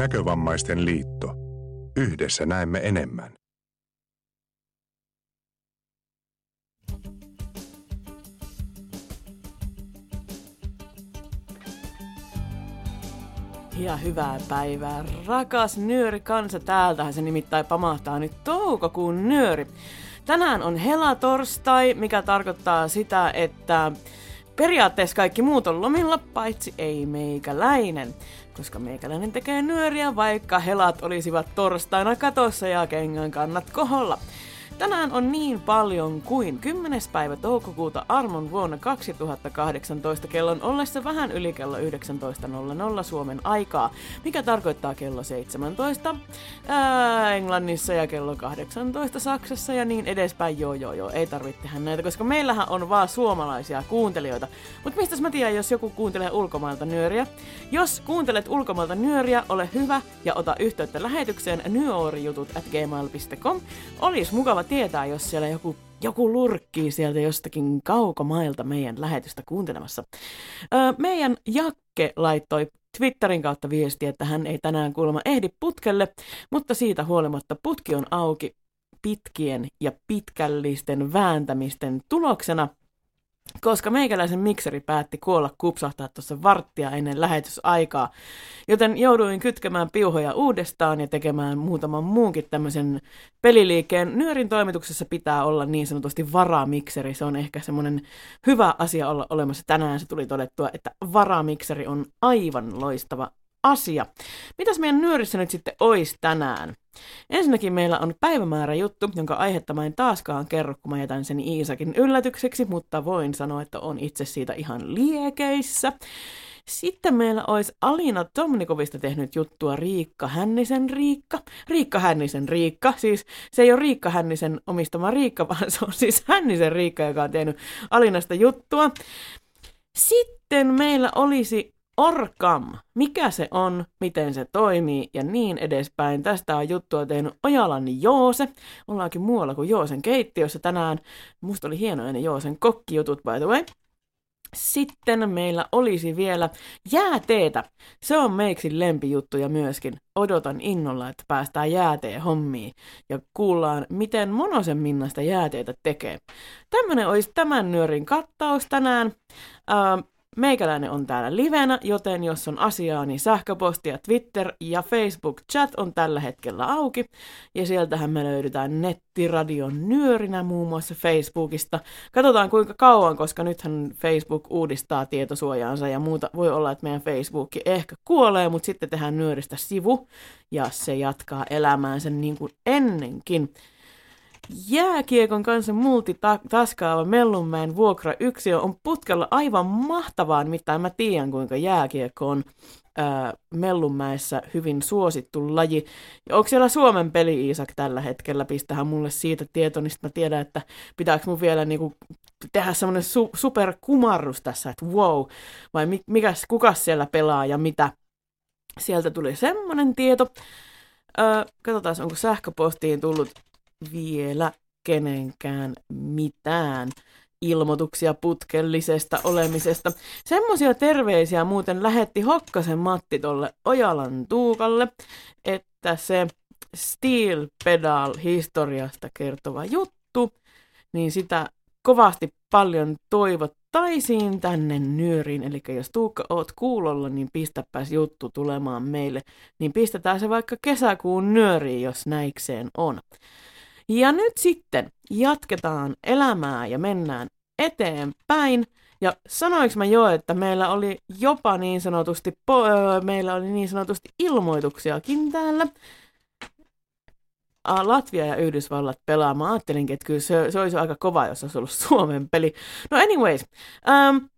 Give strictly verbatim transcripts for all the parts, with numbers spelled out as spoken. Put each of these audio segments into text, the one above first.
Näkövammaisten liitto. Yhdessä näemme enemmän. Ja hyvää päivää, rakas nyörikansa. Täältähän se nimittäin pamahtaa nyt toukokuun nyöri. Tänään on helatorstai, mikä tarkoittaa sitä, että periaatteessa kaikki muut on lomilla, paitsi ei meikäläinen. Koska meikäläinen tekee nyöriä, vaikka helat olisivat torstaina katossa ja kengän kannat koholla. Tänään on niin paljon kuin kymmenes päivä toukokuuta armon vuonna kaksituhattakahdeksantoista kellon ollessa vähän yli kello yhdeksäntoista nolla nolla Suomen aikaa, mikä tarkoittaa kello seitsemäntoista ää, Englannissa ja kello kahdeksantoista Saksassa ja niin edespäin. Joo joo joo, ei tarvitse tehdä näitä, koska meillähän on vaan suomalaisia kuuntelijoita. Mutta mistäs mä tiedän, jos joku kuuntelee ulkomailta nyöriä? Jos kuuntelet ulkomailta nyöriä, ole hyvä ja ota yhteyttä lähetykseen nyörijutut at gmail piste com. Olis mukava tietää, jos siellä joku, joku lurkkii sieltä jostakin kaukomailta meidän lähetystä kuuntelemassa. Öö, meidän Jakke laittoi Twitterin kautta viestiä, että hän ei tänään kuulemma ehdi putkelle, mutta siitä huolimatta putki on auki pitkien ja pitkällisten vääntämisten tuloksena, koska meikäläisen mikseri päätti kuolla kupsahtaa tuossa varttia ennen lähetysaikaa, joten jouduin kytkemään piuhoja uudestaan ja tekemään muutaman muunkin tämmöisen peliliikkeen. Nyörin toimituksessa pitää olla niin sanotusti varamikseri, se on ehkä semmoinen hyvä asia olla olemassa. Tänään se tuli todettua, että varamikseri on aivan loistava asia. Mitäs meidän nyörissä nyt sitten olisi tänään? Ensinnäkin meillä on päivämäärä juttu, jonka aihetta mä en taaskaan kerro, kun mä jätän sen Iisakin yllätykseksi, mutta voin sanoa, että on itse siitä ihan liekeissä. Sitten meillä olisi Alina Tomnikovista tehnyt juttua Riikka Hännisen Riikka. Riikka Hännisen Riikka, siis se ei ole Riikka Hännisen omistama Riikka, vaan se on siis Hännisen Riikka, joka on tehnyt Alinasta juttua. Sitten meillä olisi OrCam. Mikä se on, miten se toimii ja niin edespäin. Tästä on juttua tehnyt Ojalan Joose. Ollaankin muualla kuin Joosen keittiössä tänään. Musta oli hienoja ne Joosen kokkijutut, by the way. Sitten meillä olisi vielä jääteetä. Se on meiksin lempijuttuja myöskin. Odotan innolla, että päästään jääteen hommiin ja kuullaan, miten Monosen Minna sitä jääteetä tekee. Tämmönen olisi tämän nyörin kattaus tänään. Ähm, Meikäläinen on täällä livenä, joten jos on asiaa, niin sähköposti ja Twitter ja Facebook-chat on tällä hetkellä auki. Ja sieltähän me löydetään nettiradion nyörinä muun muassa Facebookista. Katsotaan kuinka kauan, koska nythän Facebook uudistaa tietosuojaansa ja muuta. Voi olla, että meidän Facebook ehkä kuolee, mutta sitten tehdään nyöristä sivu ja se jatkaa elämäänsä niin kuin ennenkin. Jääkiekon kanssa multitaskaava Mellunmäen vuokra yksi on putkella aivan mahtavaa, mitään mä tiedän kuinka jääkiekko on ää, Mellunmäessä hyvin suosittu laji. Ja onko siellä Suomen peli Iisak tällä hetkellä? Pistähän mulle siitä tieto, niin sit mä tiedän, että pitääkö mun vielä niinku tehdä semmonen su- superkumarrus tässä, että wow, vai mikäs, kukas siellä pelaa ja mitä. Sieltä tuli semmonen tieto. Ää, katsotaan, onko sähköpostiin tullut vielä kenenkään mitään ilmoituksia putkellisesta olemisesta. Semmoisia terveisiä muuten lähetti Hokkasen Matti tolle Ojalan Tuukalle, että se Steel Pedal historiasta kertova juttu, niin sitä kovasti paljon toivottaisiin tänne nyöriin. Eli jos Tuukka oot kuulolla, niin pistäpäs juttu tulemaan meille. Niin pistetään se vaikka kesäkuun nyöriin, jos näikseen on. Ja nyt sitten jatketaan elämää ja mennään eteenpäin. Ja sanoinko mä jo, että meillä oli jopa niin sanotusti, po- meillä oli niin sanotusti ilmoituksiakin täällä. Latvia ja Yhdysvallat pelaa. Mä ajattelinkin, että kyllä se, se olisi aika kova, jos olisi ollut Suomen peli. No anyways, um,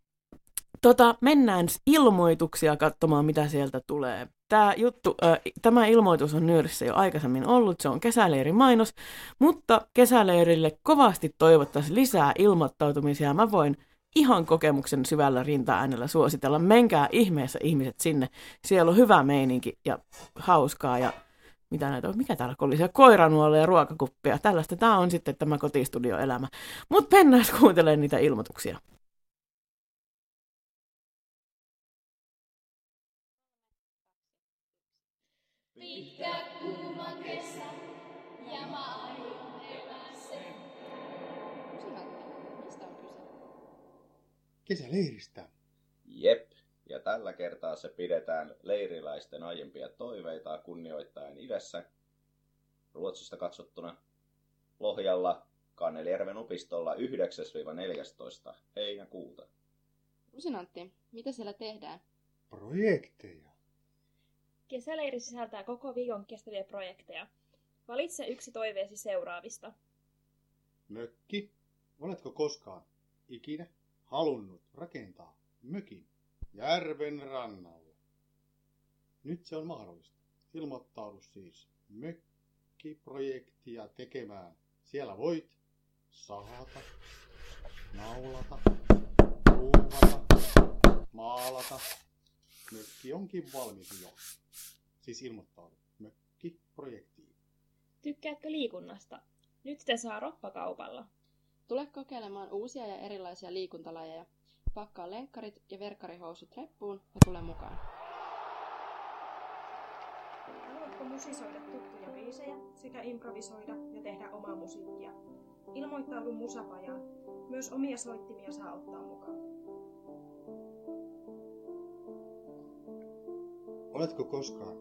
tota, mennään ilmoituksia katsomaan, mitä sieltä tulee. Tämä, juttu, äh, tämä ilmoitus on nyörissä jo aikaisemmin ollut, se on kesäleirimainos, mutta kesäleirille kovasti toivottaisiin lisää ilmoittautumisia. Mä voin ihan kokemuksen syvällä rinta-äänellä suositella. Menkää ihmeessä ihmiset sinne. Siellä on hyvä meininki ja hauskaa ja mitä näitä on? Mikä täällä kollisia? Koiranuoleja ja ruokakuppia. Tällaista tämä on sitten tämä kotistudioelämä. Mutta mennään kuuntelemaan niitä ilmoituksia. Pitkä kuuma kesä ja mä aion elää sen. Mistä on kyse? Kesäleiristä. Jep, ja tällä kertaa se pidetään leiriläisten aiempia toiveita kunnioittaen idässä, Ruotsista katsottuna, Lohjalla, Kanneljärven opistolla yhdeksäs neljästoista heinäkuuta. Rusinantti, mitä siellä tehdään? Projekteja. Kesäleiri sisältää koko viikon kestäviä projekteja. Valitse yksi toiveesi seuraavista. Mökki. Oletko koskaan ikinä halunnut rakentaa mökin järven rannalle? Nyt se on mahdollista. Ilmoittaudu siis mökkiprojektia tekemään. Siellä voit sahata, naulata, puuvata, maalata. Mökki onkin valmis jo. Siis ilmoittaudu mökkiprojektiin. Tykkäätkö liikunnasta? Nyt te saa roppakaupalla. Tule kokeilemaan uusia ja erilaisia liikuntalajeja. Pakkaa lenkkarit ja verkkarihousut reppuun ja tule mukaan. Haluatko musisoida tuttuja biisejä sekä improvisoida ja tehdä omaa musiikkia? Ilmoittaudu musapajaan. Myös omia soittimia saa ottaa mukaan. Oletko koskaan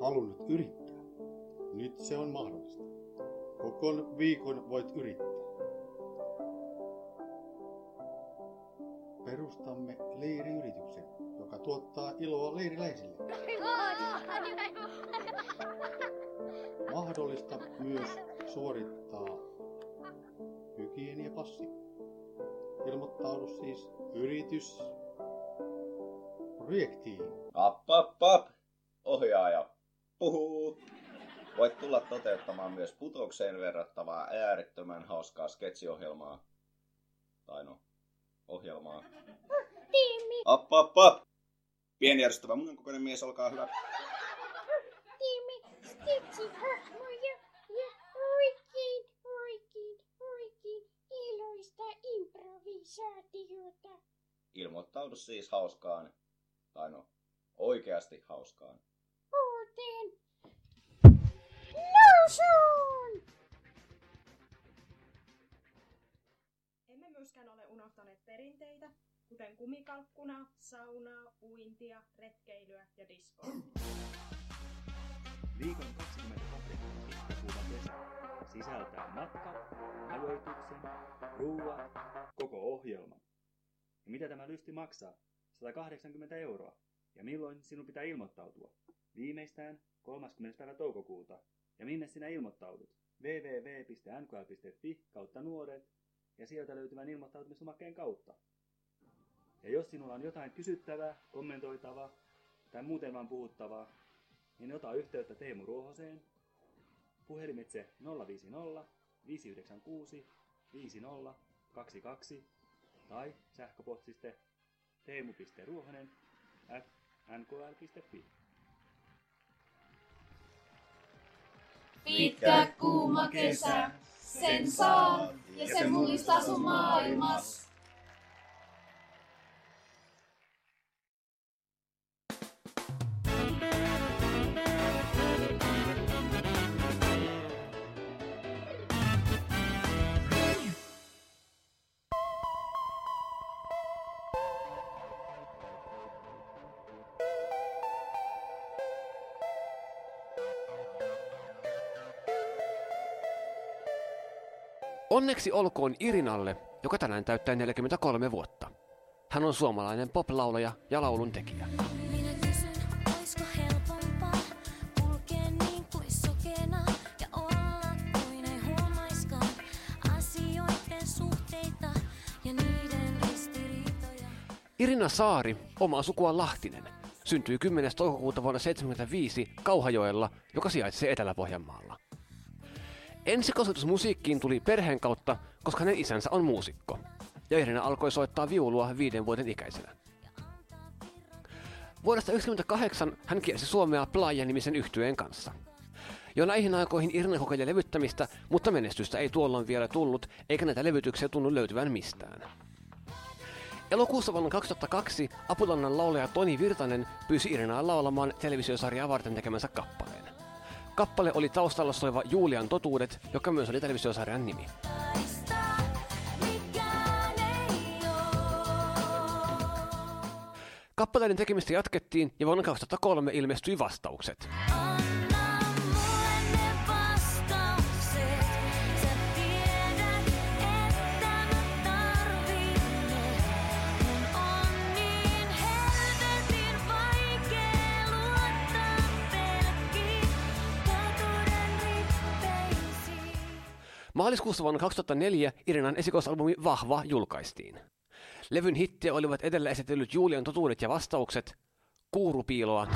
halunnut yrittää? Nyt se on mahdollista. Koko viikon voit yrittää. Perustamme leiriyrityksen, joka tuottaa iloa leiriläisille. Mahdollista myös suorittaa hygieniapassi. Ilmoittaudu siis yritys. Projektiin. App, app, app. Ohjaaja puhuu. Voit tulla toteuttamaan myös putoukseen verrattavaa äärettömän hauskaa sketsiohjelmaa. Tai no, ohjelmaa. Timmi. App, app, app. Pieni järjestävä munan kokoinen mies, olkaa hyvä. Timmi, sketsiohjelmoja ja oikein, oikein, oikein iloista improvisaatiota. Ilmoittaudu siis hauskaan. Tai no, oikeasti hauskaan. Uuteen nousuun! Emme myöskään ole unohtaneet perinteitä, kuten kumikalkkunaa, saunaa, uintia, retkeilyä ja diskoa. Viikon kaksikymmentäkaksi pitkä kuuma kesä sisältää matkan, ajoituksen, ruoan, koko ohjelman. Ja mitä tämä lysti maksaa? sata kahdeksankymmentä euroa. Ja milloin sinun pitää ilmoittautua? Viimeistään kolmaskymmenes päivä toukokuuta. Ja minne sinä ilmoittaudut? www piste n k l piste f i kautta nuoret ja sieltä löytyvän ilmoittautumislomakkeen kautta. Ja jos sinulla on jotain kysyttävää, kommentoitavaa tai muuten vaan puhuttavaa, niin ota yhteyttä Teemu Ruohoseen puhelimitse nolla viisi nolla viisi yhdeksän kuusi viisi nolla kaksi kaksi tai sähköpostiste Teemu.ruohonen at nkl.fi. Pitkä kuuma kesä, sen saa ja se mullistaa sun maailmas. Onneksi olkoon Irinalle, joka tänään täyttää neljäkymmentäkolme vuotta. Hän on suomalainen pop-laulaja ja laulun tekijä. Minä kysyn, olisiko helpompaa kulkea niin kuin sokeena ja olla kuin ei huomaiskaan asioiden suhteita ja niiden ristiriitoja. Irina Saari, omaa sukua Lahtinen, syntyi kymmenes toukokuuta vuonna seitsemänkymmentäviisi Kauhajoella, joka sijaitsee Etelä-Pohjanmaalla. Ensikosketus musiikkiin tuli perheen kautta, koska hänen isänsä on muusikko, ja Irina alkoi soittaa viulua viiden vuoden ikäisenä. Vuodesta yhdeksänkymmentäkahdeksan hän kiersi Suomea Playa-nimisen yhtyeen kanssa. Jo näihin aikoihin Irina kokeili levyttämistä, mutta menestystä ei tuolloin vielä tullut, eikä näitä levytyksiä tunnu löytyvän mistään. Elokuussa vuonna kaksituhattakaksi Apulannan laulaja Toni Wirtanen pyysi Irinaa laulamaan televisiosarjaa varten tekemänsä kappaleen. Kappale oli taustalla soiva Julian Totuudet, joka myös oli televisiosarjan nimi. Kappaleiden tekemistä jatkettiin ja vuonna kaksituhattakolme ilmestyi Vastaukset. Maaliskuussa vuonna kaksituhattaneljä Irinan esikoisalbumi Vahva julkaistiin. Levyn hittejä olivat edellä esitellyt Julian Totuudet ja Vastaukset, Kuurupiiloa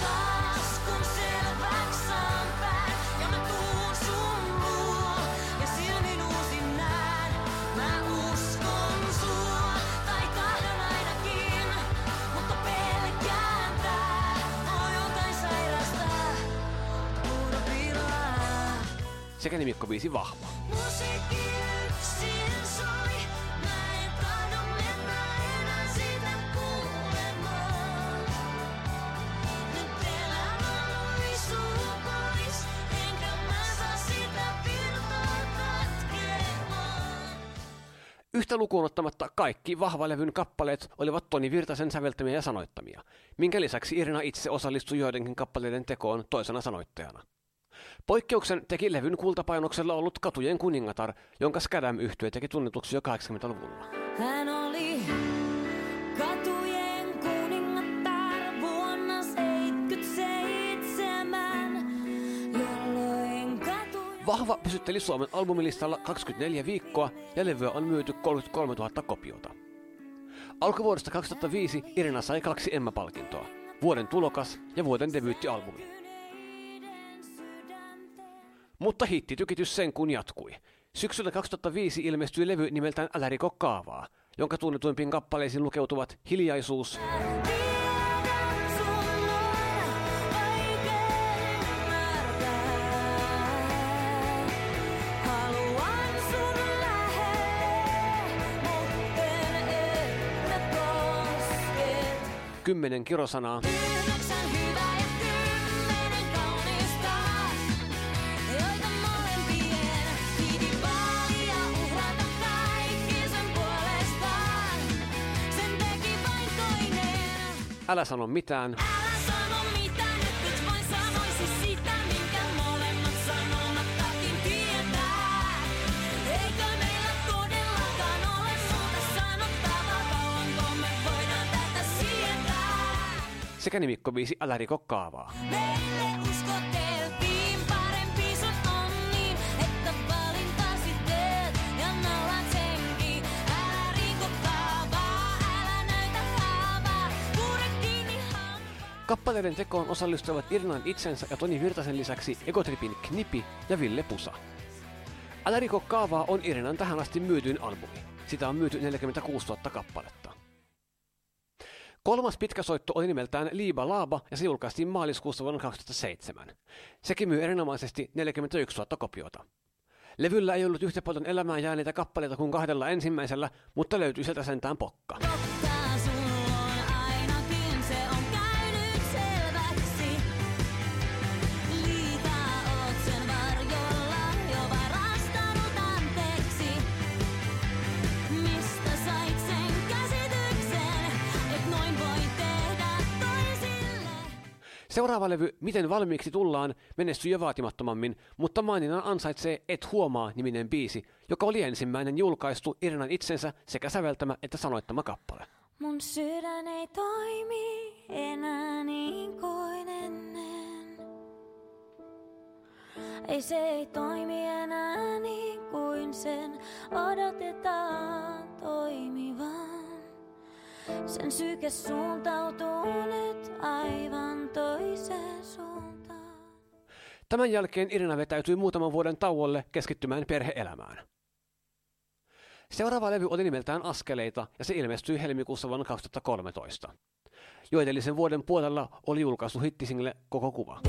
sekä nimikkobiisi Vahva. Yhtä lukuun ottamatta kaikki Vahva-levyn kappaleet olivat Toni Virtasen säveltämiä ja sanoittamia, minkä lisäksi Irina itse osallistui joidenkin kappaleiden tekoon toisena sanoittajana. Poikkeuksen teki levyn kultapainoksella ollut Katujen kuningatar, jonka Skadam-yhtye teki tunnetuksi jo kahdeksankymmentäluvulla. Hän oli Katujen kuningatar vuonna seitsemänkymmentäseitsemän, jolloin Katujen... Vahva pysytteli Suomen albumilistalla kaksikymmentäneljä viikkoa ja levyä on myyty kolmekymmentäkolmetuhatta kopiota. Alkuvuodesta kaksituhattaviisi Irina sai kaksi Emma-palkintoa, vuoden tulokas ja vuoden debyyttialbumi. Mutta hittitykitys sen kun jatkui. Syksyllä kaksituhattaviisi ilmestyi levy nimeltään Älä rikko kaavaa, jonka tunnetuimpiin kappaleisiin lukeutuvat Hiljaisuus, Kymmenen kirosanaa, Älä sano mitään. Älä sano mitään, nyt vain sanoisi sitä, minkä molemmat sanomattakin tietää. Eikö meillä todellakaan ole muuta sanottavaa, kauanko me voidaan tätä sietää. Sekä nimikkobiisi Älä riko kaavaa. Meille uskoteltiin, parempi sun on niin, että valintasi teet ja naulat senkin. Älä riko kaavaa, älä näytä haavaa. Kappaleiden tekoon osallistuivat Irinan itsensä ja Toni Virtasen lisäksi Egotrippin Knipi ja Ville Pusa. Älä riko kaavaa on Irinan tähän asti myytyin albumi. Sitä on myyty neljäkymmentäkuusituhatta kappaletta. Kolmas pitkä soitto oli nimeltään Liiba Laaba ja se julkaistiin maaliskuussa vuonna kaksituhattaseitsemän. Sekin myy erinomaisesti neljäkymmentäyksituhatta kopiota. Levyllä ei ollut yhtä paljon elämään jääneitä kappaleita kuin kahdella ensimmäisellä, mutta löytyi sieltä sentään pokka. Seuraava levy, Miten valmiiksi tullaan, menestyi jo vaatimattomammin, mutta maininnan ansaitsee Et huomaa-niminen biisi, joka oli ensimmäinen julkaistu Irinan itsensä sekä säveltämä että sanoittama kappale. Mun sydän ei toimi enää niin kuin ennen. Ei se ei toimi enää niin kuin sen odotetaan toimivan. Sen syke suuntautuu nyt aivan toiseen suuntaan. Tämän jälkeen Irina vetäytyi muutaman vuoden tauolle keskittymään perhe-elämään. Seuraava levy oli nimeltään Askeleita ja se ilmestyi helmikuussa vuonna kaksituhattakolmetoista. Jo edellisen vuoden puolella oli julkaistu hittisingle Koko kuva.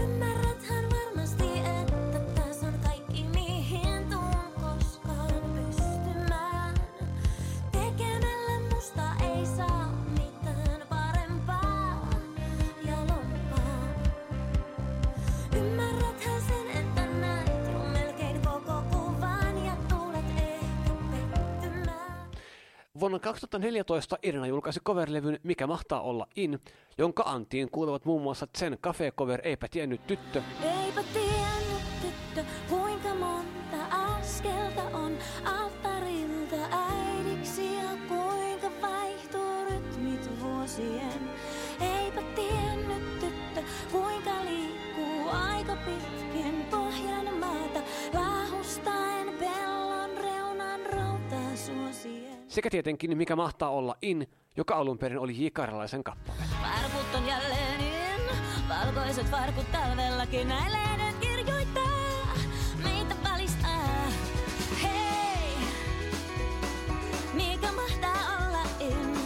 Koskaan pystymään tekemään musta ei saa. Vuonna kaksituhattaneljätoista Irina julkaisi coverlevyn Mikä mahtaa olla in, jonka antiin kuuluvat muun muassa Zen Cafe cover Eipä tiennyt tyttö. Eipä tiennyt tyttö, kuinka monta askelta on alttarilta äidiksi ja kuinka vaihtuu rytmit vuosien. Eipä tiennyt tyttö, kuinka liikkuu aika pitkin Pohjanmaata laahustaen pellon reunan rautaa suosien. Sekä tietenkin Mikä mahtaa olla in, joka alun perin oli J. Karjalaisen kappale. Varkut on jälleen in, valkoiset varkut talvellakin näin lehdet kirjoittaa, meitä valistaa. Hei, mikä mahtaa olla in?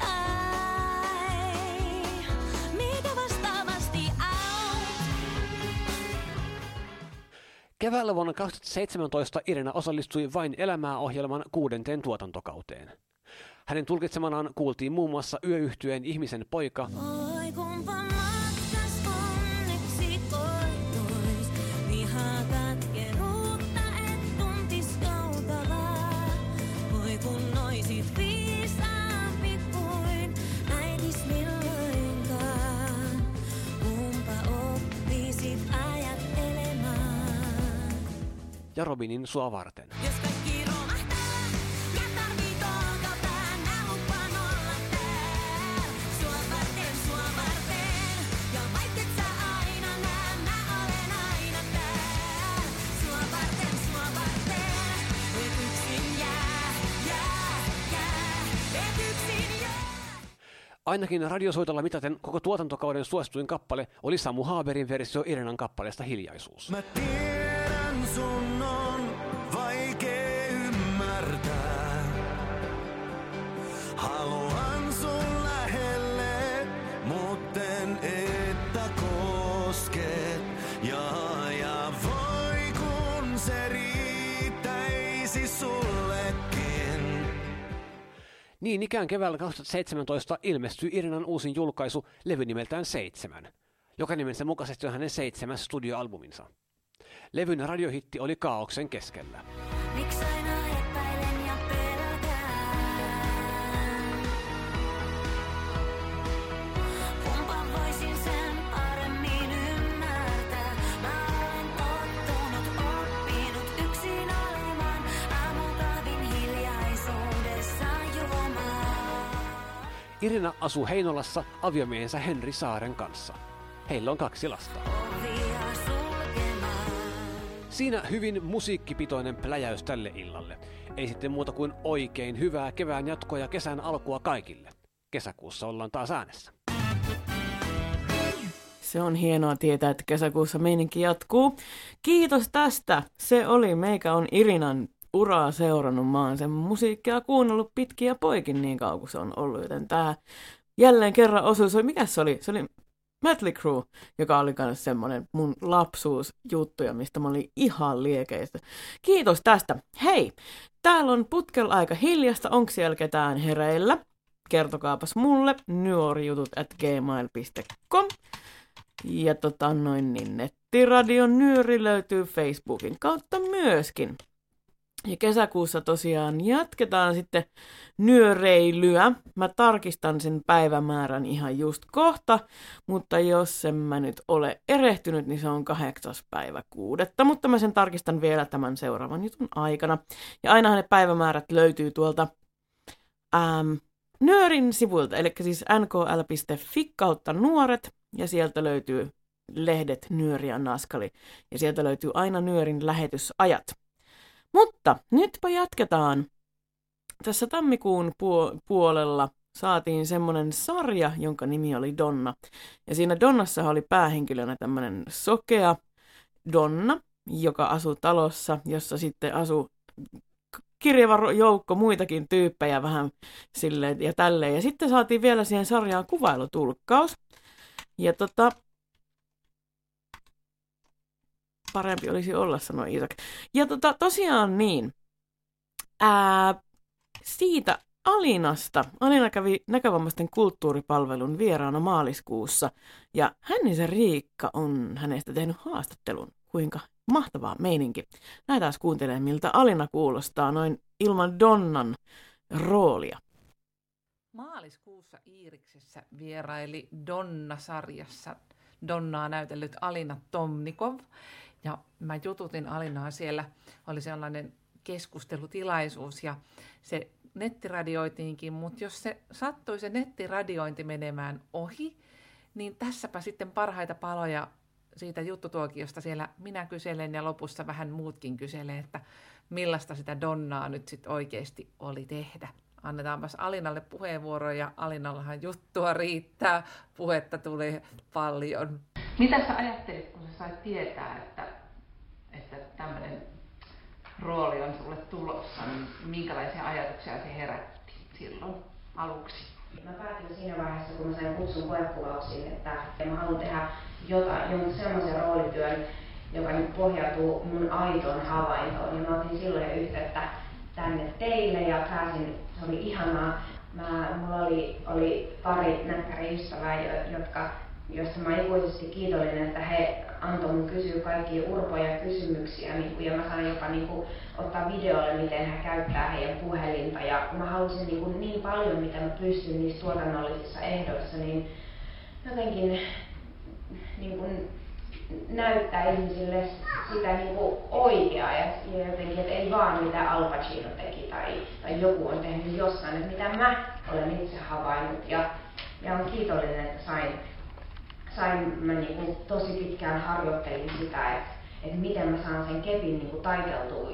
Ai, mikä vastaavasti out? Keväällä vuonna kaksituhattaseitsemäntoista Irina osallistui Vain elämää -ohjelman kuudenteen tuotantokauteen. Hänen tulkitsemanaan kuultiin muun muassa yöyhtyeen Ihmisen poika. Oi, kumpa matkas onneksi koitois, vihaa katkeruutta et tuntis kautavaa. Voi kun noisit viisaampi kuin äidis milloinkaan, kumpa oppisit ajattelemaan. Ja Robinin Sua varten. Ainakin radiosoitolla mitaten koko tuotantokauden suosituin kappale oli Samu Haaberin versio Irinan kappaleesta Hiljaisuus. Mä tiedän, sun on vaikea ymmärtää. Haluan sun lähelle, mutten että kosket. Ja, ja voi kun se riittäisi sullekin. Niin ikään keväällä kaksituhattaseitsemäntoista ilmestyi Irinan uusin julkaisu levy nimeltään Seitsemän, joka nimensä mukaisesti on hänen seitsemäs studioalbuminsa. Levyn radiohitti oli Kaaoksen keskellä. Miks aina epäilen ja pelkään? Kumpa voisin sen paremmin ymmärtää? Mä olen tottunut, oppinut yksin olemaan aamukahvin hiljaisuudessa. Irina asuu Heinolassa aviomiehensä Henri Saaren kanssa. Heillä on kaksi lasta. Siinä hyvin musiikkipitoinen pläjäys tälle illalle. Ei sitten muuta kuin oikein hyvää kevään jatkoa ja kesän alkua kaikille. Kesäkuussa ollaan taas äänessä. Se on hienoa tietää, että kesäkuussa meininki jatkuu. Kiitos tästä. Se oli Meikä on Irinan uraa seurannut, mä oon sen musiikkia kuunnellut pitkin ja poikin niin kauan kuin se on ollut, joten tää jälleen kerran osuus oli, mikä se oli? Se oli Mötley Crüe, joka oli myös semmonen mun lapsuusjuttuja, mistä mä olin ihan liekeistä. Kiitos tästä! Hei! Täällä on putkella aika hiljasta, onko siellä ketään hereillä? Kertokaapas mulle nyörijutut at gmail piste com. Ja tota noin niin, nettiradion Nyöri löytyy Facebookin kautta myöskin. Ja kesäkuussa tosiaan jatketaan sitten nyöreilyä. Mä tarkistan sen päivämäärän ihan just kohta, mutta jos en mä nyt ole erehtynyt, niin se on kahdeksas päivä kuudetta. Mutta mä sen tarkistan vielä tämän seuraavan jutun aikana. Ja ainahan ne päivämäärät löytyy tuolta äm, Nyörin sivuilta, eli siis nkl.fi kautta nuoret, ja sieltä löytyy lehdet Nyöri ja Naskali, ja sieltä löytyy aina Nyörin lähetysajat. Mutta nytpä jatketaan. Tässä tammikuun puo- puolella saatiin semmoinen sarja, jonka nimi oli Donna. Ja siinä Donnassa oli päähenkilönä tämmöinen sokea Donna, joka asui talossa, jossa sitten asui kirjava joukko muitakin tyyppejä vähän silleen ja tälleen. Ja sitten saatiin vielä siihen sarjaan kuvailutulkkaus. Ja tota... Parempi olisi olla, sanoi Isak. Ja tota, tosiaan niin, ää, siitä Alinasta. Alina kävi Näkövammaisten kulttuuripalvelun vieraana maaliskuussa, ja Hännisen Riikka on hänestä tehnyt haastattelun, kuinka Mahtavaa meininki. Näin taas kuuntelee, miltä Alina kuulostaa noin ilman Donnan roolia. Maaliskuussa Iiriksessä vieraili Donna-sarjassa Donnaa näytellyt Alina Tomnikov. Ja mä jututin Alinaa siellä. Oli sellainen keskustelutilaisuus ja se nettiradioitiinkin, mutta jos se sattui se nettiradiointi menemään ohi, niin tässäpä sitten parhaita paloja siitä juttutuokiosta siellä minä kyselen ja lopussa vähän muutkin kyselee, että millaista sitä Donnaa nyt sitten oikeasti oli tehdä. Annetaanpas Alinalle puheenvuoro ja Alinallahan juttua riittää, puhetta tuli paljon. Mitä sä ajattelit, kun sä sait tietää, että, että tämmöinen rooli on sulle tulossa, niin minkälaisia ajatuksia se herätti silloin aluksi? Mä päätin siinä vaiheessa, kun mä sain kutsun koekuvauksiin, että mä haluan tehdä jotain, jonkun semmoisen roolityön, joka nyt pohjautuu mun aitoon havaintoon. Ja mä otin silloin yhteyttä tänne teille ja pääsin, se oli ihanaa. Mä, mulla oli, oli pari näkkäriystävää, jotka, josta mä ikuisesti kiitollinen, että he antoi mun kysyä kaikkia urpoja ja kysymyksiä niin kun, ja mä sain jopa niin kun, ottaa videolle, miten hän käyttää heidän puhelinta ja mä halusin niin, kun, niin paljon, mitä mä pystyn niissä tuotannollisissa ehdoissa, niin jotenkin niin kun, näyttää ihmisille sitä niin kun, oikeaa ja, ja jotenkin, että ei vaan mitä Al Pacino teki tai, tai joku on tehnyt jossain, että mitä mä olen itse havainnut ja, ja olen kiitollinen, että sain Sain mä niinku tosi pitkään harjoittelin sitä, että et miten mä saan sen kepin niinku taiteltua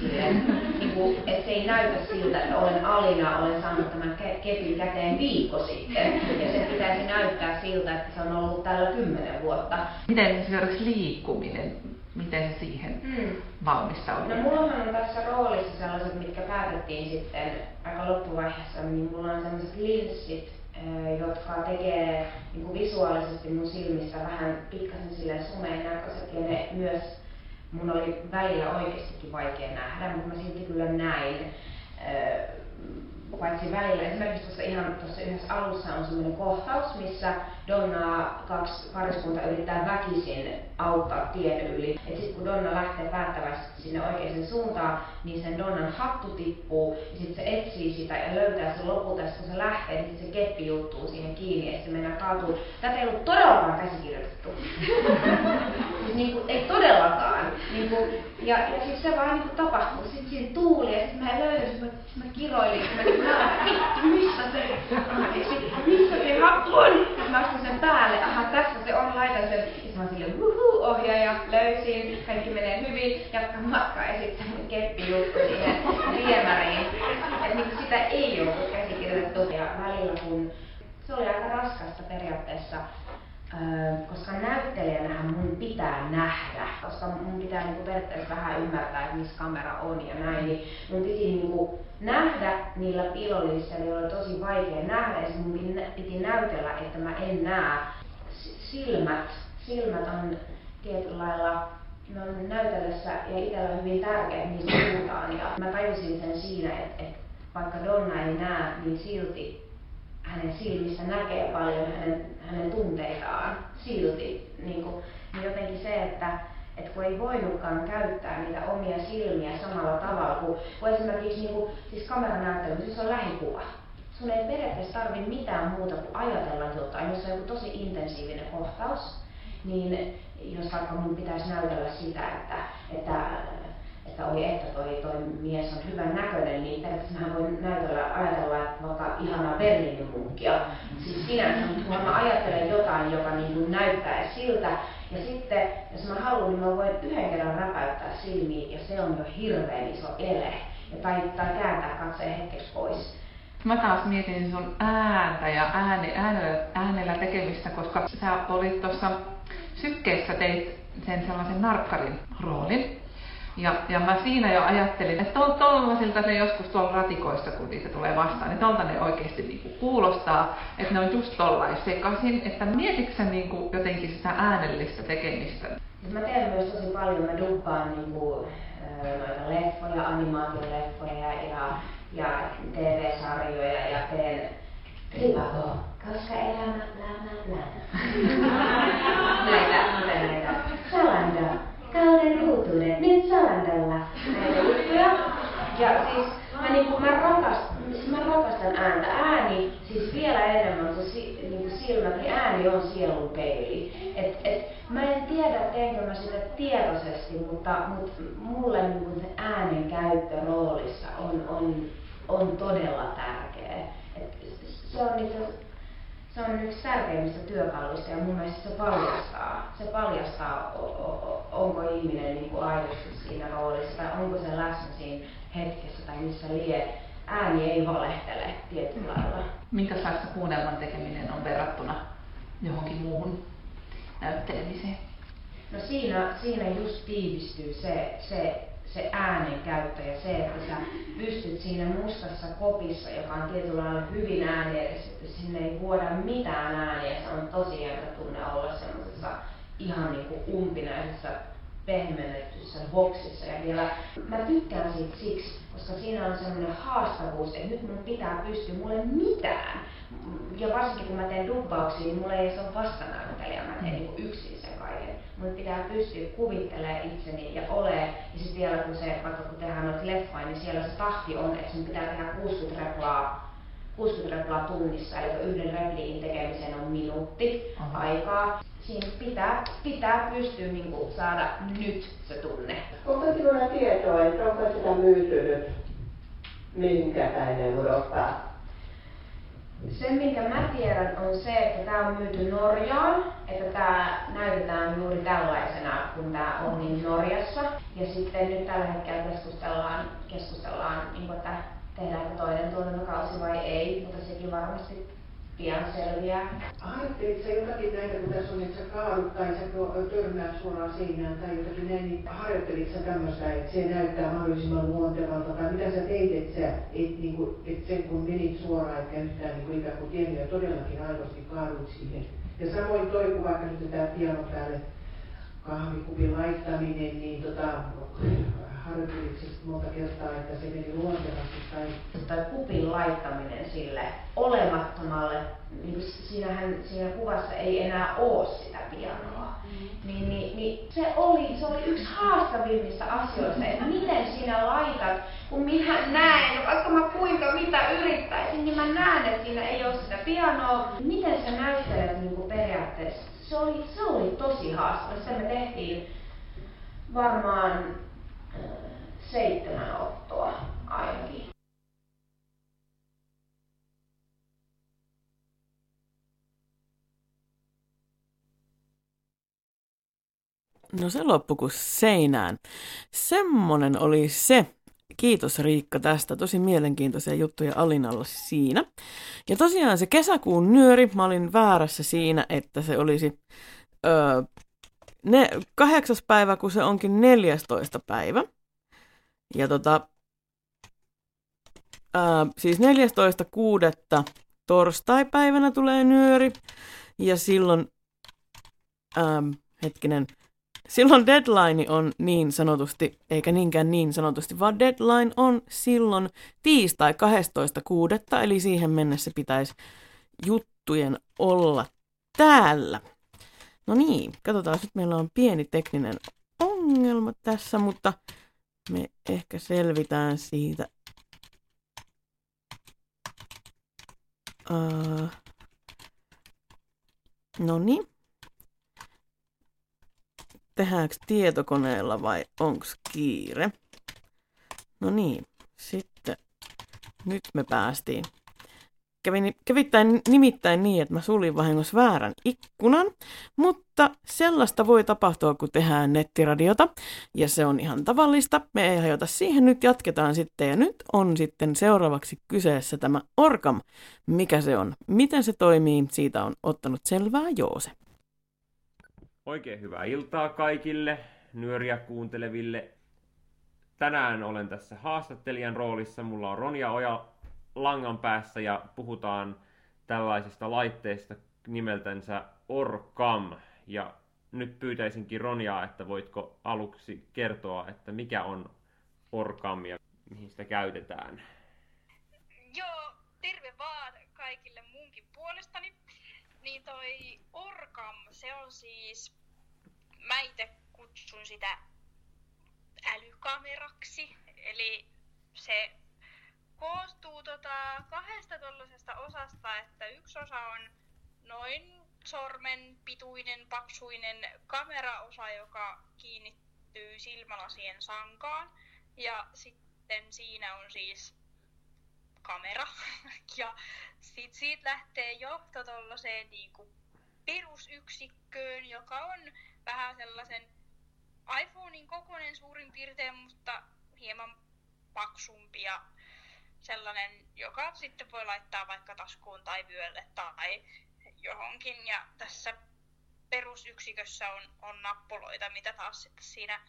silleen, niinku, että se ei näytä siltä, että olen Alina, olen saanut tämän ke- kepin käteen viikko sitten. Ja se pitäisi näyttää siltä, että se on ollut tällä kymmenen vuotta. Miten esimerkiksi liikkuminen, miten se siihen mm. valmistautuu? No mulla on tässä roolissa sellaiset, mitkä päätettiin sitten aika loppuvaiheessa, niin mulla on sellaiset linssit, jotka tekee niin kuin visuaalisesti mun silmissä vähän pikkasen silleen sumeen näköiset ja ne myös mun oli välillä oikeastikin vaikea nähdä, mutta mä silti kyllä näin. Paitsi välillä, esimerkiksi tuossa ihan tuossa yhdessä alussa on semmoinen kohtaus, missä Donnaa kaksi pariskunta yrittää väkisin auttaa tien yli. Et sit kun Donna lähtee päättävästi sinne oikeaan suuntaan, niin sen Donnan hattu tippuu ja sit se etsii sitä ja löytää sen lopulta, kun se lähtee, niin sit se keppi juttuu siihen kiinni ja se mennään kaatuun. Tätä ei ollut todellakaan käsikirjoitettu. Niin kuin, ei todellakaan. Niin kuin, ja ja sit se vaan niin kuin tapahtuu. Sit siinä tuuli ja sit mä en löydy, sit mä, sit mä kiroilin. Sit mä Vittu, missä se, missä se hattu on? Mä astin sen päälle, aha tässä se on, laitan sen. Ja mä oon silleen wuhuu, ohjaaja, löysin, kaikki menee hyvin, jatkan matkaa ja sitten mun keppi juttu siihen viemäriin. Et niin kuin sitä ei ollut käsikirjoitettu. Ja välillä kun se oli aika raskasta periaatteessa, koska näyttelijänähän mun pitää nähdä, koska mun pitää niinku periaatteessa vähän ymmärtää, että missä kamera on ja näin, niin mun piti niinku nähdä niillä pilollisissa, joilla oli tosi vaikea nähdä, ja mun piti näytellä, että mä en näe. Silmät, silmät on tietyllä lailla, ne on näytellessä ja itsellä on hyvin tärkeä, niistä puhutaan, ja mä tajusin sen siinä, että, että vaikka Donna ei näe, niin silti hänen silmissä näkee paljon hänen, hänen tunteitaan silti. Niin kuin, niin jotenkin se, että et kun ei voinutkaan käyttää niitä omia silmiä samalla tavalla kuin, kuin esimerkiksi niin kuin, siis kameranäyttely, siis on lähikuva. Sun ei periaatteessa tarvitse mitään muuta kuin ajatella jotain, jos on joku tosi intensiivinen kohtaus, niin jos vaikka mun pitäisi näytellä sitä, että, että että oi että toi, toi mies on hyvän näköinen, niin periaatteessa mä voin näytellä ajatella, että vaikka ihanaa Berliinin munkkia. Siis sinänsä, kun mä ajattelen jotain, joka niin näyttää siltä. Ja sitten, jos mä haluan, niin mä voin yhden kerran räpäyttää silmiä, ja se on jo hirveän iso ele. Ja tai, tai kääntää katseen hetkeksi pois. Mä taas mietin sun ääntä ja ääni, äänellä, äänellä tekemistä, koska sä olit tuossa Sykkeessä teit sen sellaisen narkkarin roolin. Ja, ja mä siinä jo ajattelin, että tollaisilta ne joskus tuolla ratikoissa, kun niitä tulee vastaan, niin tolta ne oikeasti niinku kuulostaa, että ne on just tollain sekaisin, että mietitkö sä niinku jotenkin sitä äänellistä tekemistä? Mä teen myös tosi paljon, mä duppaan niinku, noita leffoja, animaatioleffoja ja, ja, ja T V-sarjoja ja teen rivako, koska elämä lä lä lä. Näitä, miten näitä? Salanda, kauden ruutu. tulee nyt saarella. Ja siis mä, niin kuin, mä, rakastan, siis mä rakastan ääntä. Ääni siis vielä enemmän kuin, si, niin kuin silmät, niin ääni on sielun peili. Et, et, mä en tiedä teinkö mä sitä tietoisesti, mutta, mutta mulle niin kuin äänen käyttö roolissa on, on, on todella tärkeä. Et, se on niitä, se on yksi tärkeimmistä työkaluista ja mun mielestä se paljastaa. Se paljastaa, onko ihminen niin kuin aidosti siinä roolissa tai onko se läsnä siinä hetkessä tai missä lie. Ääni ei valehtele tietyllä lailla. Minkälaista kuunnelman tekeminen on verrattuna johonkin muuhun näyttelemiseen? No siinä, siinä just tiivistyy se, se, se äänen käyttö ja se, että sä pystyt siinä mustassa kopissa, joka on tietyllä lailla hyvin ääneristetty, sinne ei vuoda mitään ääniä. Se on tosi hieno tunne olla semmoisessa ihan niin kuin umpinaisessa pehmennetyssä boksissa. Ja vielä mä tykkään siitä siksi, koska siinä on semmoinen haastavuus, että nyt mun pitää pystyä, mulla ei mitään. Ja varsinkin kun mä teen dubbauksia, niin mulla ei edes ole vastanäyttelijä, mä teen niin yksin sen kaiken. Mun pitää pystyä kuvittelemaan itseni ja olemaan. Ja sitten vielä kun se, vaikka kun tehdään noita leffoja, niin siellä se tahti on, että sun pitää tehdä kuusikymmentä replaa tunnissa, eli yhden repliin tekemiseen on minuutti Aha. aikaa. Siinä pitää, pitää pystyä niin kuin, saada nyt se tunne. Onko sinulla tietoa, että onko sitä myytynyt, minkälainen Eurooppa? Se, minkä mä tiedän, on se, että tämä on myyty Norjaan, että tämä näytetään juuri tällaisena, kun tämä on niin Norjassa. Ja sitten nyt tällä hetkellä keskustellaan, keskustellaan niin että tehdäänkö toinen tuotantokausi vai ei, mutta sekin varmasti pian selviää. Harjoittelit sä jotakin näitä, kun tässä on, että sä kaadut tai sä törmäät suoraan seinään tai jotakin näin, niin harjoittelit sä tämmöistä, että se näyttää mahdollisimman luontevalta tai mitä sä teit, että sä et, niin kuin, et sen kun menit suoraan, että yhtään niin ikään kuin tieni ja todellakin aidosti kaadut siihen. Ja samoin toi, kun vaikka nyt tää piano päälle kahvikupin laittaminen, niin tota, harjoittelit monta kertaa, että se meni luontevasti tai... Tai kupin laittaminen sille olemattomalle, niin siinähän, siinä kuvassa ei enää ole sitä pianoa. Mm. Niin, niin, niin se, oli, se oli yksi haastavimmista asioista, että miten sinä laitat, kun minä näen, vaikka mä kuinka mitä yrittäisin, niin mä näen, että siinä ei ole sitä pianoa. Miten sä näyttelet niin kuin periaatteessa? Se oli, se oli tosi haastavaa. Se me tehtiin varmaan seitsemän ottoa ainakin. No se loppui kuin seinään. Semmonen oli se. Kiitos Riikka tästä. Tosi mielenkiintoisia juttuja Alinalla siinä. Ja tosiaan se kesäkuun nyöri, mä olin väärässä siinä, että se olisi öö, ne, kahdeksas päivä, kun se onkin neljästoista päivä. Ja tota, ää, siis neljästoista kuudetta torstaipäivänä tulee nyöri, ja silloin, ää, hetkinen, silloin deadline on niin sanotusti, eikä niinkään niin sanotusti, vaan deadline on silloin tiistai kahdestoista kuudetta, eli siihen mennessä pitäisi juttujen olla täällä. No niin, katsotaan, nyt meillä on pieni tekninen ongelma tässä, mutta... Me ehkä selvitään siitä. Uh, no niin. Tehdäänkö tietokoneella vai onks kiire? No niin, sitten nyt me päästiin. Kävin, kävittäin nimittäin niin, että mä suljin vahingossa väärän ikkunan, mutta sellaista voi tapahtua, kun tehdään nettiradiota, ja se on ihan tavallista. Me ei hajota siihen, nyt jatketaan sitten, ja nyt on sitten seuraavaksi kyseessä tämä OrCam. Mikä se on? Miten se toimii? Siitä on ottanut selvää Joose. Oikein hyvää iltaa kaikille nyöriä kuunteleville. Tänään olen tässä haastattelijan roolissa. Mulla on Ronja Oja langan päässä ja puhutaan tällaisesta laitteesta nimeltänsä OrCam. Ja nyt pyytäisinkin Ronjaa, että voitko aluksi kertoa, että mikä on OrCam ja mihin sitä käytetään. Joo, terve vaan kaikille munkin puolestani. Niin toi OrCam, se on siis, mä itse kutsun sitä älykameraksi. Eli se koostuu tota kahdesta tuollaisesta osasta, että yksi osa on noin sormen pituinen, paksuinen kameraosa, joka kiinnittyy silmälasien sankaan. Ja sitten siinä on siis kamera. Ja sit siitä lähtee johto tuollaiseen niinku perusyksikköön, joka on vähän sellaisen iPhonein kokoinen suurin piirtein, mutta hieman paksumpi ja sellainen, joka sitten voi laittaa vaikka taskuun tai vyölle tai johonkin. Ja tässä perusyksikössä on, on nappuloita, mitä taas sitten siinä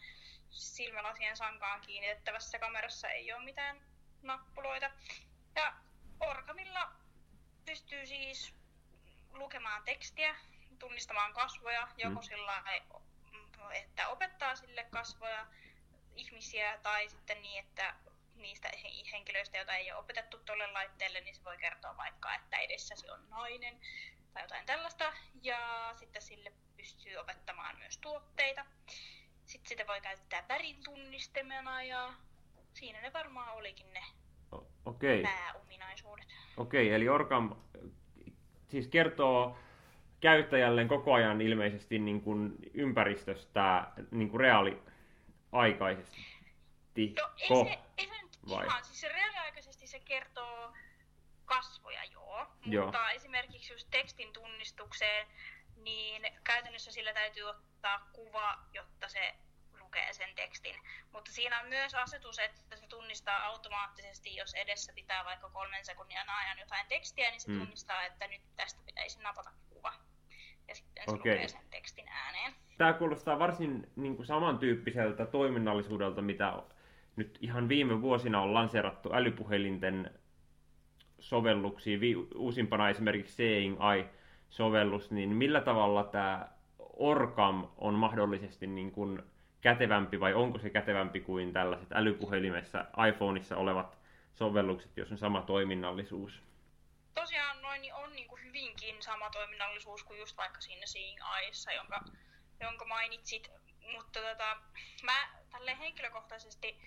silmälasien sankaan kiinnitettävässä kamerassa ei ole mitään nappuloita. Ja OrCamilla pystyy siis lukemaan tekstiä, tunnistamaan kasvoja, joko mm. sillä että opettaa sille kasvoja ihmisiä tai sitten niin, että niistä henkilöistä, joita ei ole opetettu tuolle laitteelle, niin se voi kertoa vaikka, että edessäsi on nainen tai jotain tällaista. Ja sitten sille pystyy opettamaan myös tuotteita. Sitten sitä voi käyttää värin tunnistamana ja siinä ne varmaan olikin ne okay. pääominaisuudet. Okei, okay, eli OrCam siis kertoo käyttäjälleen koko ajan ilmeisesti niin kuin ympäristöstä niin kuin reaaliaikaisesti. No, ei se, ei se nyt ihan, siis reaaliaikaisesti se kertoo kasvoja joo, joo, mutta esimerkiksi just tekstin tunnistukseen, niin käytännössä sillä täytyy ottaa kuva, jotta se lukee sen tekstin. Mutta siinä on myös asetus, että se tunnistaa automaattisesti, jos edessä pitää vaikka kolmen sekunnin ajan jotain tekstiä, niin se mm. tunnistaa, että nyt tästä pitäisi napata kuva. Ja sitten se okay. lukee sen tekstin ääneen. Tämä kuulostaa varsin niin kuin samantyyppiseltä toiminnallisuudelta, mitä nyt ihan viime vuosina on lanseerattu älypuhelinten sovelluksiin, uusimpana esimerkiksi Seeing A I sovellus, niin millä tavalla tämä OrCam on mahdollisesti niin kuin kätevämpi vai onko se kätevämpi kuin tällaiset älypuhelimessa, iPhoneissa olevat sovellukset, jos on sama toiminnallisuus? Tosiaan noin niin on niin kuin hyvinkin sama toiminnallisuus kuin just vaikka siinä Seeing A I:ssa, jonka, jonka mainitsit, mutta tota, mä tälleen henkilökohtaisesti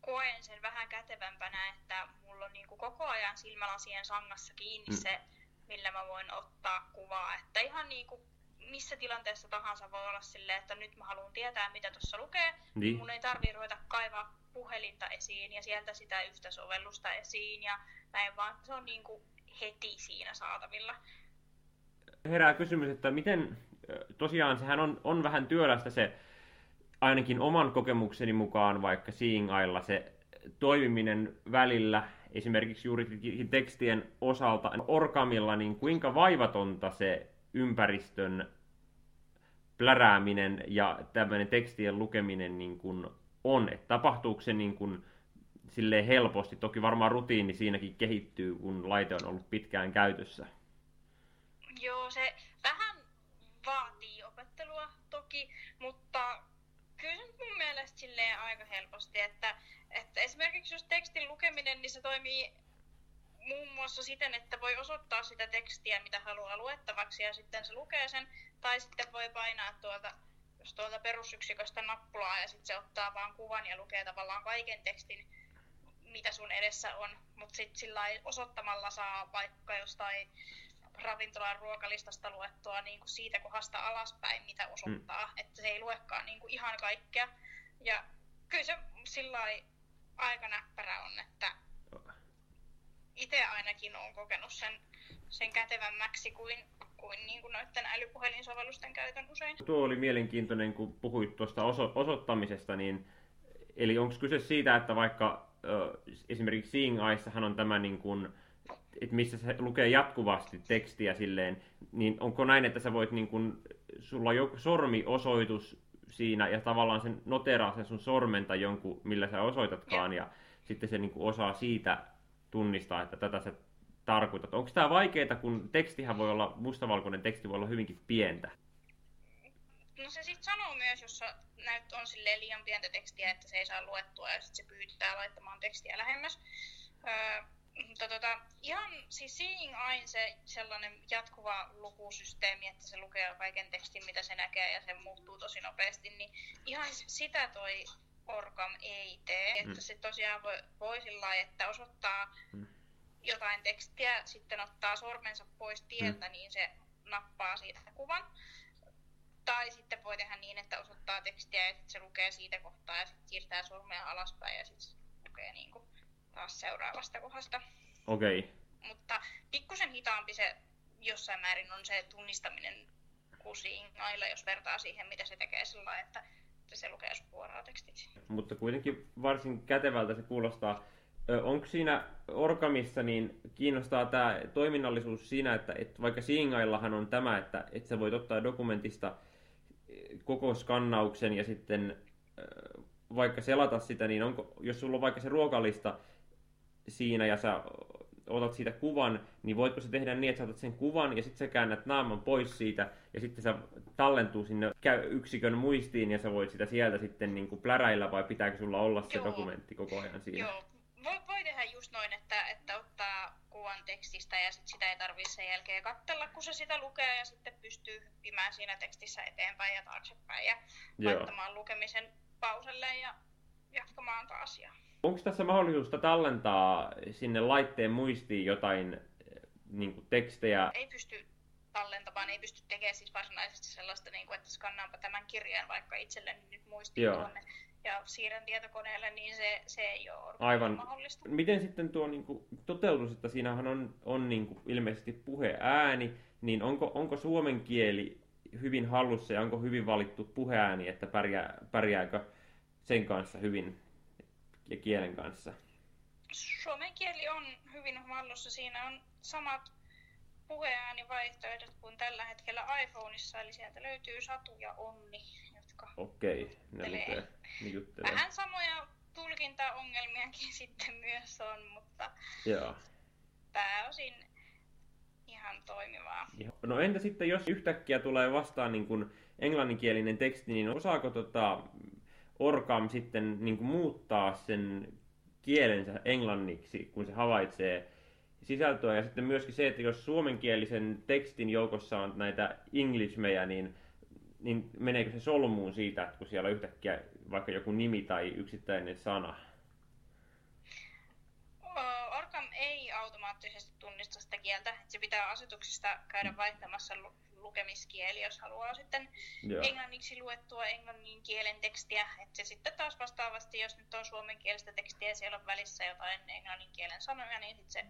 koen sen vähän kätevämpänä, että mulla on niin kuin koko ajan silmälasien sangassa kiinni mm. se, millä mä voin ottaa kuvaa, että ihan niin kuin missä tilanteessa tahansa voi olla silleen, että nyt mä haluan tietää, mitä tuossa lukee, niin mun ei tarvitse ruveta kaivaa puhelinta esiin ja sieltä sitä yhtä sovellusta esiin ja näin, vaan se on niin kuin heti siinä saatavilla. Herää kysymys, että miten, tosiaan sehän on, on vähän työlästä se, ainakin oman kokemukseni mukaan vaikka Seeing A I:lla se toimiminen välillä, esimerkiksi juuri tekstien osalta, OrCamilla, niin kuinka vaivatonta se ympäristön plärääminen ja tämmöinen tekstien lukeminen niin kuin on, että tapahtuuko se niin kuin silleen helposti, toki varmaan rutiini siinäkin kehittyy, kun laite on ollut pitkään käytössä. Joo, se vähän vaatii opettelua toki, mutta kyllä se mun mielestä silleen aika helposti, että, että esimerkiksi jos tekstin lukeminen, niin se toimii muun muassa siten, että voi osoittaa sitä tekstiä, mitä haluaa luettavaksi ja sitten se lukee sen, tai sitten voi painaa tuolta, jos tuolta perusyksiköstä nappulaa ja sitten se ottaa vaan kuvan ja lukee tavallaan kaiken tekstin, mitä sun edessä on, mutta sitten sillä osoittamalla saa vaikka jostain ravintolan ruokalistasta luettua niin kuin siitä kohdasta alaspäin, mitä osoittaa, mm. että se ei luekaan niin kuin ihan kaikkea. Ja kyllä se sillä aika näppärä on, että itse ainakin olen kokenut sen, sen kätevämmäksi kuin, kuin, niin kuin noiden älypuhelinsovellusten käytön usein. Tuo oli mielenkiintoinen, kun puhuit tuosta oso- osoittamisesta, niin eli onko kyse siitä, että vaikka äh, esimerkiksi Seeing A I:ssähän on tämä niin kuin, että missä se lukee jatkuvasti tekstiä silleen, niin onko näin, että sä voit niin kun, sulla on joku sormiosoitus siinä ja tavallaan sen noteraa sen sun sormen tai jonkun, millä sä osoitatkaan ja, ja sitten se niin kun osaa siitä tunnistaa, että tätä sä tarkoitat. Onko tää vaikeeta, kun tekstihän voi olla, mustavalkoinen teksti voi olla hyvinkin pientä? No se sit sanoo myös, jos näyt on silleen liian pientä tekstiä, että se ei saa luettua ja sit se pyytää laittamaan tekstiä lähemmäs. Öö... Mutta tota, ihan siis Seeing A I se sellainen jatkuva lukusysteemi, että se lukee kaiken tekstin, mitä se näkee ja se muuttuu tosi nopeasti, niin ihan sitä toi OrCam ei tee. Mm. Että se tosiaan voi, voi sillä lailla, että osoittaa mm. jotain tekstiä, sitten ottaa sormensa pois tieltä, mm. niin se nappaa siitä kuvan. Tai sitten voi tehdä niin, että osoittaa tekstiä ja sitten se lukee siitä kohtaa ja sitten siirtää sormea alaspäin ja sitten lukee niin kuin taas seuraavasta kohdasta. Okei. Okay. Mutta pikkusen hitaampi se jossain määrin on se tunnistaminen kuin Seeing Ailla, jos vertaa siihen, mitä se tekee sillä, että se lukee suoraan tekstiksi. Mutta kuitenkin varsin kätevältä se kuulostaa. Onko siinä OrCamissa niin kiinnostaa tämä toiminnallisuus siinä, että, että vaikka Seeing Aillahan on tämä, että, että sä voit ottaa dokumentista koko skannauksen ja sitten vaikka selata sitä, niin onko, jos sulla on vaikka se ruokalista siinä ja sä otat siitä kuvan, niin voitko se tehdä niin, että sä otat sen kuvan ja sitten sä käännät naaman pois siitä ja sitten se tallentuu sinne yksikön muistiin ja sä voit sitä sieltä sitten niin kuin pläräillä, vai pitääkö sulla olla se Joo. dokumentti koko ajan siinä? Joo. Voi, voi tehdä just noin, että, että ottaa kuvan tekstistä ja sit sitä ei tarvitse sen jälkeen katsella, kun se sitä lukee, ja sitten pystyy hyppimään siinä tekstissä eteenpäin ja taaksepäin ja Joo. laittamaan lukemisen pauselleen ja jatkamaan taas. Onko tässä mahdollisuutta tallentaa sinne laitteen muistiin jotain niin kuin tekstejä? Ei pysty tallentamaan, ei pysty tekemään siis varsinaisesti sellaista, niin kuin, että skannaanpa tämän kirjan vaikka itselleni nyt muistiin tuonne ja siirrän tietokoneelle, niin se, se ei ole Aivan. mahdollista. Miten sitten tuo niin kuin toteutus, että siinähän on, on niin kuin ilmeisesti puheääni, niin onko, onko suomen kieli hyvin hallussa ja onko hyvin valittu puheääni, että pärjää, pärjääkö sen kanssa hyvin? Ja kielen kanssa. Suomen kieli on hyvin hallussa. Siinä on samat puheäänivaihtoehdot kuin tällä hetkellä iPhoneissa, eli sieltä löytyy Satu ja Onni, jotka Okei, ne lukee, ne juttelee. Vähän samoja tulkintaongelmiakin sitten myös on, mutta Joo. pääosin ihan toimivaa. No entä sitten, jos yhtäkkiä tulee vastaan niin kuin englanninkielinen teksti, niin osaako tota OrCam sitten niin kuin muuttaa sen kielensä englanniksi, kun se havaitsee sisältöä? Ja sitten myöskin se, että jos suomenkielisen tekstin joukossa on näitä englishmejä, niin, niin meneekö se solmuun siitä, että kun siellä on yhtäkkiä vaikka joku nimi tai yksittäinen sana? OrCam ei automaattisesti tunnista sitä kieltä. Se pitää asetuksista käydä vaihtamassa lukemiskieli, jos haluaa sitten Joo. englanniksi luettua englannin kielen tekstiä. Et se sitten taas vastaavasti, jos nyt on suomenkielistä tekstiä ja siellä on välissä jotain englannin kielen sanoja, niin sitten se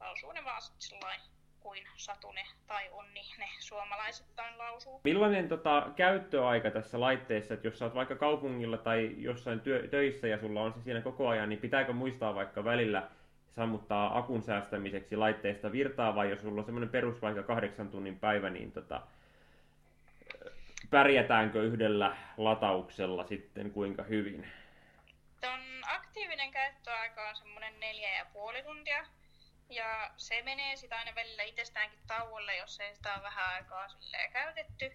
lausuu ne vaan sillain kuin Satune tai Onni ne suomalaisettain lausuu. Millainen tota, käyttöaika tässä laitteessa, että jos sä oot vaikka kaupungilla tai jossain työ, töissä ja sulla on se siinä koko ajan, niin pitääkö muistaa vaikka välillä sammuttaa akun säästämiseksi laitteesta virtaa, vai jos sulla on semmoinen perus vaikka kahdeksan tunnin päivä, niin tota, pärjätäänkö yhdellä latauksella sitten kuinka hyvin? Ton aktiivinen käyttöaika on semmoinen neljä ja puoli tuntia, ja se menee sitä aina välillä itsestäänkin tauolle, jos ei sitä ole vähän aikaa silleen käytetty,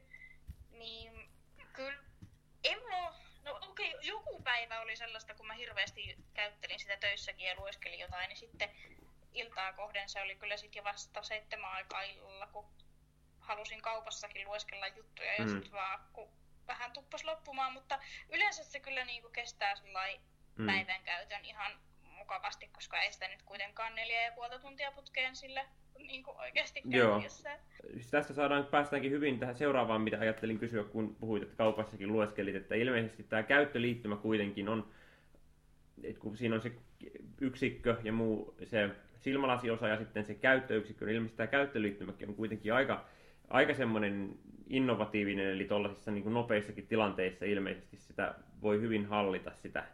niin kyllä en ole. No okei, okay, joku päivä oli sellaista, kun mä hirveästi käyttelin sitä töissäkin ja lueskelin jotain, niin sitten iltaa kohden se oli kyllä sitten vasta seitsemän aikaa illalla, kun halusin kaupassakin lueskella juttuja ja mm. sitten vaan kun vähän tuppasi loppumaan, mutta yleensä se kyllä niinku kestää sellainen mm. päivän käytön ihan mukavasti, koska ei sitä nyt kuitenkaan neljä ja puolta tuntia putkeen sillä niinku oikeasti käytössä. Tästä saadaan, päästäänkin hyvin tähän seuraavaan, mitä ajattelin kysyä, kun puhuit, että kaupassakin lueskelit, että ilmeisesti tämä käyttöliittymä kuitenkin on, että kun siinä on se yksikkö ja muu, se silmälasiosa ja sitten se käyttöyksikkö, niin ilmeisesti tämä käyttöliittymäkin on kuitenkin aika, aika semmoinen innovatiivinen, eli tuollaisissa niin kuin nopeissakin tilanteissa ilmeisesti sitä voi hyvin hallita sitä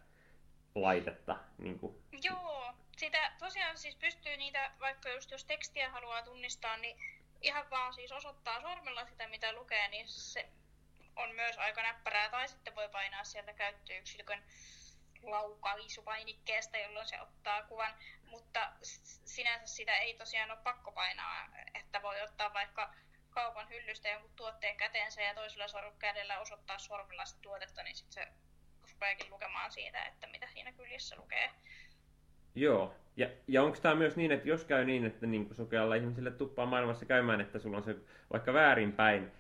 laitetta. Niin kuin. Joo, sitä tosiaan siis pystyy niitä, vaikka just jos tekstiä haluaa tunnistaa, niin ihan vaan siis osoittaa sormella sitä, mitä lukee, niin se on myös aika näppärää. Tai sitten voi painaa sieltä käyttöyksikön laukaisupainikkeesta, jolloin se ottaa kuvan. Mutta sinänsä sitä ei tosiaan ole pakko painaa, että voi ottaa vaikka kaupan hyllystä jonkun tuotteen käteensä ja toisella sormen kädellä osoittaa sormella sitä tuotetta, niin sitten se rupeakin lukemaan siitä, että mitä siinä kyljessä lukee. Joo. Ja, ja onko tämä myös niin, että jos käy niin, että niin sokealla ihmiselle tuppaa maailmassa käymään, että sulla on se vaikka väärinpäin,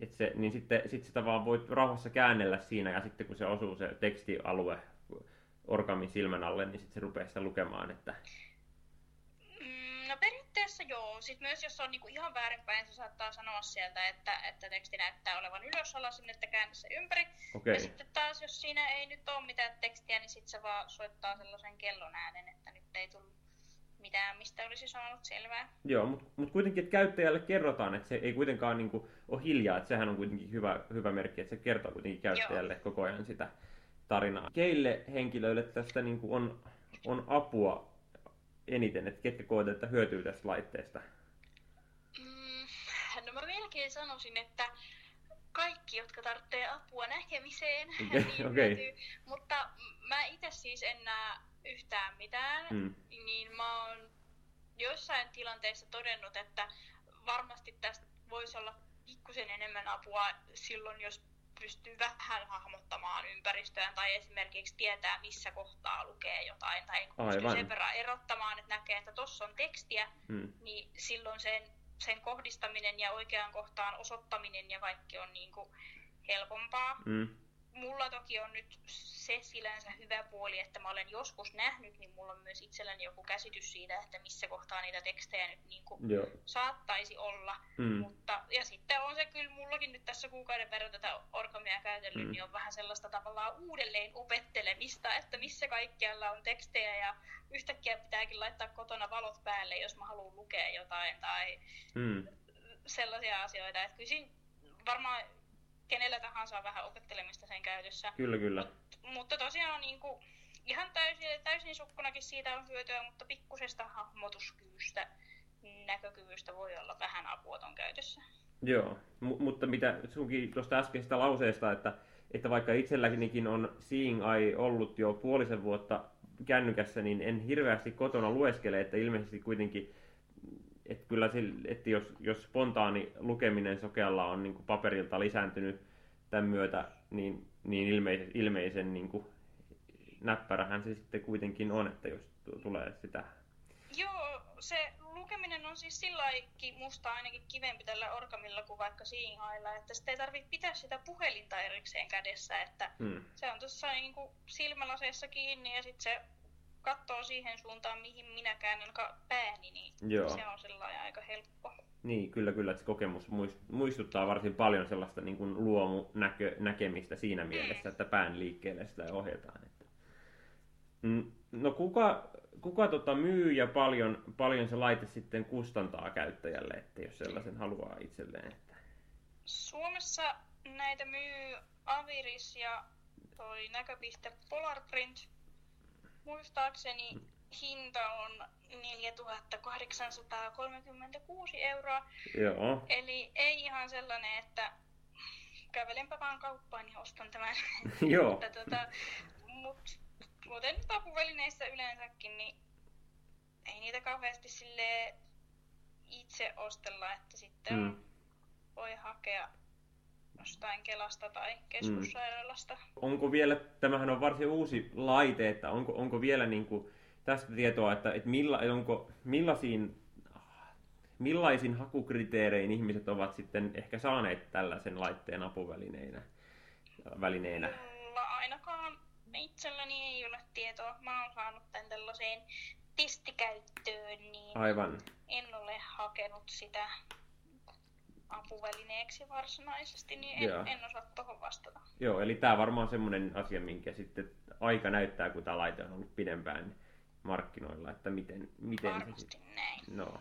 et se, niin sitten sit sitä vaan voit rauhassa käännellä siinä, ja sitten kun se osuu se tekstialue OrCamin silmän alle, niin sitten se rupeaa sitä lukemaan, että... No periaatteessa joo. Sitten myös jos on niinku ihan väärinpäin, se saattaa sanoa sieltä, että, että teksti näyttää olevan ylösalaisin, että käännä se ympäri. Okay. Ja sitten taas, jos siinä ei nyt ole mitään tekstiä, niin sitten se vaan soittaa sellaisen kellonäänen, että nyt ei tullut mitään, mistä olisi saanut selvää. Joo, mutta mut kuitenkin, että käyttäjälle kerrotaan, että se ei kuitenkaan niinku ole hiljaa, että sehän on kuitenkin hyvä, hyvä merkki, että se kertoo kuitenkin käyttäjälle joo. koko ajan sitä tarinaa. Keille henkilöille tästä niinku on, on apua eniten, että ketkä koet, että hyötyy tästä laitteesta? Mm, no mä melkein sanoisin, että kaikki, jotka tarvitsee apua näkemiseen, okay, niin okay. hyötyy. Mutta mä itse siis en näe yhtään mitään, mm. niin mä oon joissain tilanteissa todennut, että varmasti tästä voisi olla pikkusen enemmän apua silloin, jos pystyy vähän hahmottamaan ympäristöään tai esimerkiksi tietää, missä kohtaa lukee jotain tai pystyy sen verran erottamaan, että näkee, että tuossa on tekstiä, hmm. niin silloin sen, sen kohdistaminen ja oikeaan kohtaan osoittaminen ja kaikki on niin kuin helpompaa. Hmm. Mulla toki on nyt se sillänsä hyvä puoli, että mä olen joskus nähnyt, niin mulla on myös itselläni joku käsitys siitä, että missä kohtaa niitä tekstejä nyt niin kuin saattaisi olla. Mm. Mutta, ja sitten on se kyllä mullakin nyt tässä kuukauden verran tätä OrCamia käytellyt, mm. niin on vähän sellaista tavallaan uudelleen opettelemista, että missä kaikkialla on tekstejä ja yhtäkkiä pitääkin laittaa kotona valot päälle, jos mä haluan lukea jotain tai mm. sellaisia asioita. Että kyllä siinä varmaan... Kenellä tahansa on vähän opettelemista sen käytössä. Kyllä, kyllä. Mut, mutta tosiaan on niinku, ihan täysin, täysin sukkunakin siitä on hyötyä, mutta pikkusesta hahmotuskyvystä, näkökyvystä voi olla vähän apua ton käytössä. Joo, M- mutta mitä sunkin tuosta äskeisestä lauseesta, että, että vaikka itselläkin on Seeing A I ollut jo puolisen vuotta kännykässä, niin en hirveästi kotona lueskele, että ilmeisesti kuitenkin... Että kyllä se, että jos, jos spontaani lukeminen sokealla on niin kuin paperilta lisääntynyt tämän myötä, niin, niin ilmeisen, ilmeisen niin kuin näppärähän se sitten kuitenkin on, että jos t- tulee sitä. Joo, se lukeminen on siis sillä lailla musta ainakin kivempi tällä OrCamilla kuin vaikka Seeing A I:lla, että sitä ei tarvitse pitää sitä puhelinta erikseen kädessä, että hmm. se on tuossa niin kuin silmälaseessa kiinni ja sitten se... katsoo siihen suuntaan, mihin minä käännän pääni, niin joo. se on sellainen aika helppo. Niin, kyllä, kyllä, että se kokemus muistuttaa varsin paljon sellaista niin kuin luomunäkemistä siinä mielessä, mm. että pään liikkeelle sitä ohjataan. Että. No kuka, kuka tota myy ja paljon, paljon se laite sitten kustantaa käyttäjälle, että jos sellaisen haluaa itselleen? Että... Suomessa näitä myy Aviris ja toi näköpiste Polarprint. Muistaakseni hinta on neljätuhatta kahdeksansataakolmekymmentäkuusi euroa, joo. eli ei ihan sellainen, että kävelenpä vaan kauppaan ja ostan tämän, joo. mutta tota, mut, kuten nyt apuvälineissä yleensäkin, niin ei niitä kauheasti silleen itse ostella, että sitten mm. voi hakea jostain Kelasta tai keskussairaalasta. Onko vielä, tämähän on varsin uusi laite, että onko, onko vielä niin kuin tästä tietoa, että, että milla, onko, millaisiin, millaisin hakukriteerein ihmiset ovat sitten ehkä saaneet tällaisen laitteen apuvälineinä? Välineinä? Mulla ainakaan itselläni ei ole tietoa. Mä oon saanut tämän tällaiseen testikäyttöön, niin aivan. en ole hakenut sitä apuvälineeksi varsinaisesti, niin en, en osaa tuohon vastata. Joo, eli tämä varmaan on semmoinen asia, minkä sitten aika näyttää, kun tämä laite on ollut pidempään markkinoilla, että miten, miten varmasti se sitten... näin. No.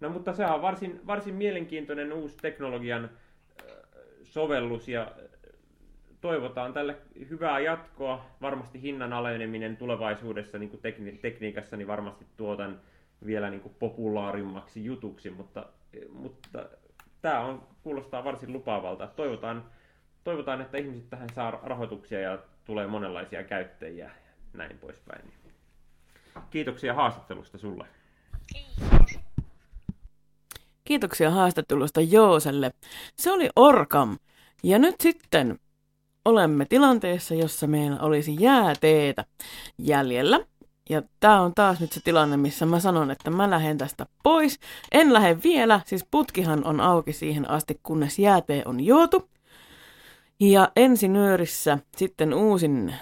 no, mutta se on varsin, varsin mielenkiintoinen uusi teknologian sovellus ja toivotaan tälle hyvää jatkoa. Varmasti hinnan aleneminen tulevaisuudessa niin kuin tekni- tekniikassa, niin varmasti tuotan vielä niin kuin populaarimmaksi jutuksi, mutta, mutta tämä on, kuulostaa varsin lupaavalta. Toivotaan, toivotaan, että ihmiset tähän saa rahoituksia ja tulee monenlaisia käyttäjiä ja näin poispäin. Kiitoksia haastattelusta sulle. Kiitos. Kiitoksia haastattelusta Jooselle. Se oli OrCam. Ja nyt sitten olemme tilanteessa, jossa meillä olisi jääteetä jäljellä. Ja tää on taas nyt se tilanne, missä mä sanon, että mä lähden tästä pois. En lähde vielä, siis putkihan on auki siihen asti, kunnes jäätee on juotu. Ja ensi nyörissä sitten uusin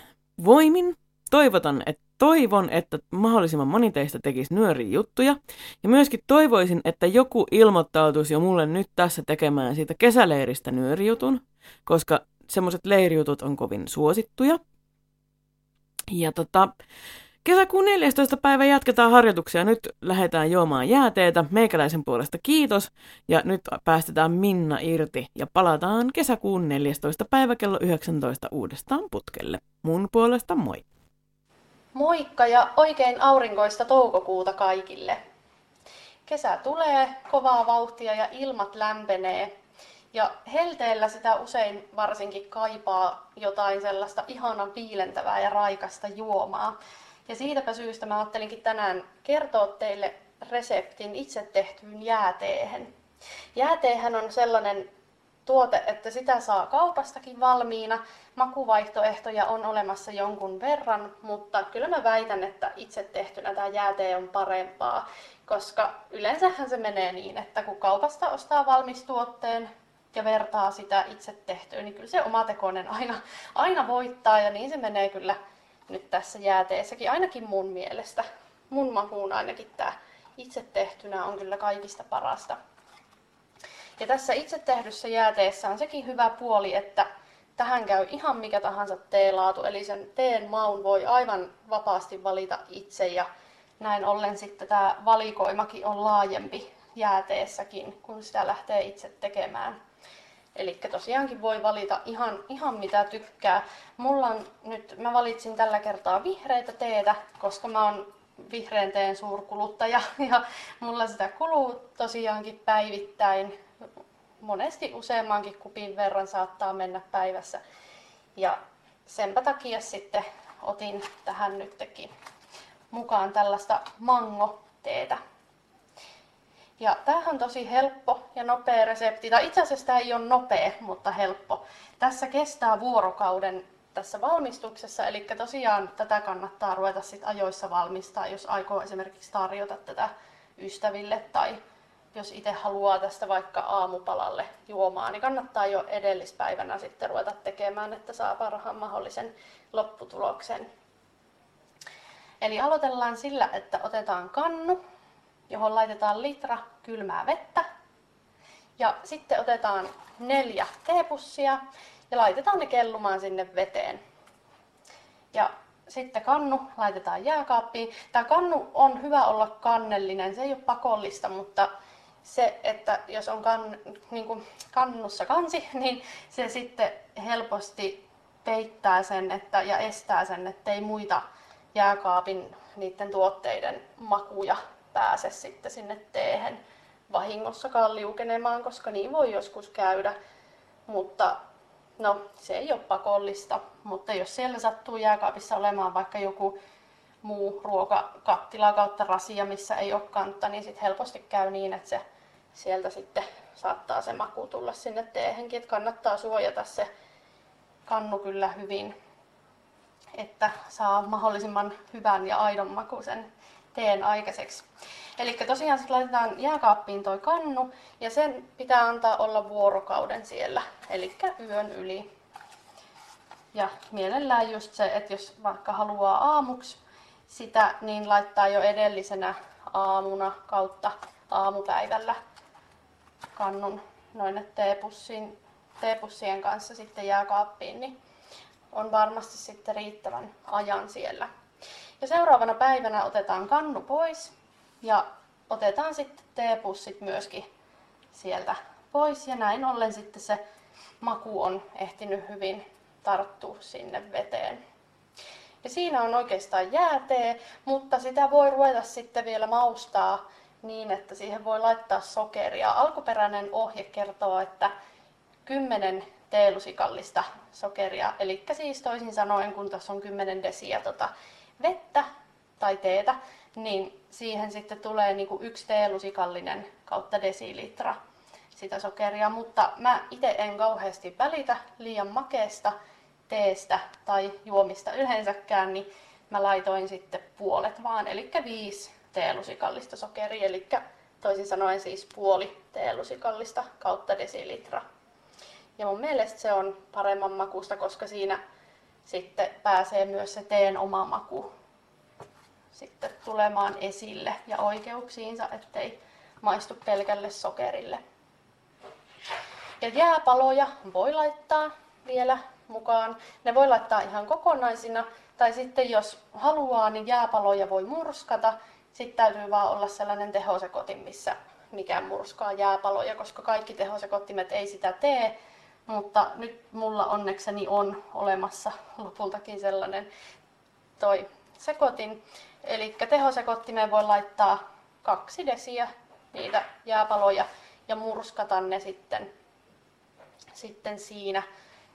voimin Toivotan, että toivon, että mahdollisimman moni teistä tekisi nyöriä juttuja. Ja myöskin toivoisin, että joku ilmoittautuisi jo mulle nyt tässä tekemään siitä kesäleiristä nyörijutun, koska semmoiset leirijutut on kovin suosittuja. Ja tota, kesäkuun neljästoista päivä jatketaan harjoituksia. Nyt lähdetään juomaan jääteetä. Meikäläisen puolesta kiitos. Ja nyt päästetään Minna irti ja palataan kesäkuun neljästoista päivä kello yhdeksäntoista uudestaan putkelle. Mun puolesta moi! Moikka ja oikein aurinkoista toukokuuta kaikille! Kesä tulee, kovaa vauhtia ja ilmat lämpenee. Ja helteellä sitä usein varsinkin kaipaa jotain sellaista ihanan piilentävää ja raikasta juomaa. Ja siitäpä syystä mä ajattelinkin tänään kertoa teille reseptin itse tehtyyn jääteehen. Jääteehän on sellainen tuote, että sitä saa kaupastakin valmiina. Makuvaihtoehtoja on olemassa jonkun verran, mutta kyllä mä väitän, että itse tehtynä tämä jäätee on parempaa. Koska yleensähän se menee niin, että kun kaupasta ostaa valmistuotteen ja vertaa sitä itse tehtyä, niin kyllä se omatekoinen aina, aina voittaa ja niin se menee kyllä nyt tässä jääteessäkin, ainakin mun mielestä. Mun makuun ainakin tämä itse tehtynä on kyllä kaikista parasta. Ja tässä itse tehdyssä jääteessä on sekin hyvä puoli, että tähän käy ihan mikä tahansa teelaatu, eli sen teen maun voi aivan vapaasti valita itse ja näin ollen sitten tämä valikoimakin on laajempi jääteessäkin, kun sitä lähtee itse tekemään. Eli tosiaankin voi valita ihan, ihan mitä tykkää. Mulla on nyt, mä valitsin tällä kertaa vihreitä teetä, koska mä oon vihreän teen suurkuluttaja ja mulla sitä kuluu tosiaankin päivittäin. Monesti useammankin kupin verran saattaa mennä päivässä. Ja senpä takia sitten otin tähän nytkin mukaan tällaista mangoteetä. Ja tämähän on tosi helppo ja nopea resepti, tai itse asiassa tämä ei ole nopea, mutta helppo. Tässä kestää vuorokauden tässä valmistuksessa, eli tosiaan tätä kannattaa ruveta sit ajoissa valmistaa, jos aikoo esimerkiksi tarjota tätä ystäville tai jos itse haluaa tästä vaikka aamupalalle juomaa, niin kannattaa jo edellispäivänä sitten ruveta tekemään, että saa parhaan mahdollisen lopputuloksen. Eli aloitellaan sillä, että otetaan kannu, johon laitetaan litra kylmää vettä ja sitten otetaan neljä teepussia ja laitetaan ne kellumaan sinne veteen. Ja sitten kannu laitetaan jääkaappiin. Tämä kannu on hyvä olla kannellinen, se ei ole pakollista, mutta se, että jos on kann, niin kuin kannussa kansi, niin se sitten helposti peittää sen että, ja estää sen, ettei muita jääkaapin niiden tuotteiden makuja pääse sitten sinne teehen vahingossakaan liukenemaan, koska niin voi joskus käydä, mutta no se ei ole pakollista, mutta jos siellä sattuu jääkaapissa olemaan vaikka joku muu ruokakattila kautta rasia, missä ei ole kantta, niin sit helposti käy niin, että se sieltä sitten saattaa se maku tulla sinne teehenkin, että kannattaa suojata se kannu kyllä hyvin, että saa mahdollisimman hyvän ja aidon makuisen teen aikaiseksi. Eli tosiaan sitten laitetaan jääkaappiin toi kannu ja sen pitää antaa olla vuorokauden siellä, eli yön yli. Ja mielellään just se, että jos vaikka haluaa aamuksi sitä, niin laittaa jo edellisenä aamuna kautta aamupäivällä kannun noin teepussin, teepussien kanssa sitten jääkaappiin, niin on varmasti sitten riittävän ajan siellä. Ja seuraavana päivänä otetaan kannu pois ja otetaan sitten teepussit myöskin sieltä pois ja näin ollen sitten se maku on ehtinyt hyvin tarttua sinne veteen. Ja siinä on oikeastaan jäätee, mutta sitä voi ruveta sitten vielä maustaa niin, että siihen voi laittaa sokeria. Alkuperäinen ohje kertoo, että kymmenen teelusikallista sokeria, eli siis toisin sanoen, kun tässä on kymmenen desiä tota vettä tai teetä, niin siihen sitten tulee niinku yksi teelusikallinen kautta desilitra sitä sokeria, mutta mä itse en kauheasti välitä liian makeesta teestä tai juomista yleensäkään, niin mä laitoin sitten puolet vaan, eli viisi teelusikallista sokeria, eli toisin sanoen siis puoli teelusikallista kautta desilitra. Ja mun mielestä se on paremman makusta, koska siinä sitten pääsee myös se teen oma maku sitten tulemaan esille ja oikeuksiinsa, ettei maistu pelkälle sokerille. Ja jääpaloja voi laittaa vielä mukaan. Ne voi laittaa ihan kokonaisina, tai sitten jos haluaa, niin jääpaloja voi murskata. Sitten täytyy vaan olla sellainen tehosekotin, missä mikään murskaa jääpaloja, koska kaikki tehosekottimet ei sitä tee. Mutta nyt mulla onnekseni on olemassa lopultakin sellainen toi sekotin. Eli tehosekottimeen voi laittaa kaksi desiä niitä jääpaloja ja murskata ne sitten, sitten siinä.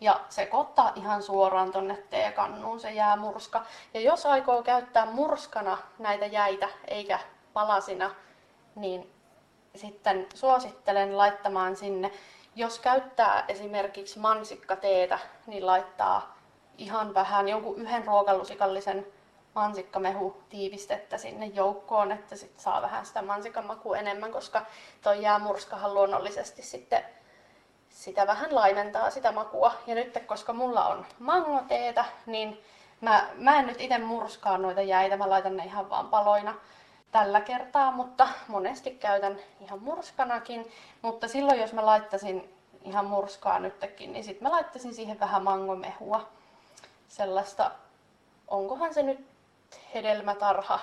Ja sekoittaa ihan suoraan tonne teekannuun se jäämurska. Ja jos aikoo käyttää murskana näitä jäitä eikä palasina, niin sitten suosittelen laittamaan sinne. Jos käyttää esimerkiksi mansikkateetä, niin laittaa ihan vähän jonkun yhden ruokalusikallisen mansikkamehutiivistettä sinne joukkoon, että sit saa vähän sitä mansikan makua enemmän, koska tuo jäämurskahan luonnollisesti sitten sitä vähän laimentaa sitä makua. Ja nyt koska mulla on mangoteetä, niin mä, mä en nyt itse murskaa noita jäitä, mä laitan ne ihan vaan paloina tällä kertaa, mutta monesti käytän ihan murskanakin. Mutta silloin jos mä laittaisin ihan murskaa nytkin, niin sit mä laittaisin siihen vähän mangomehua. Sellaista, onkohan se nyt hedelmätarha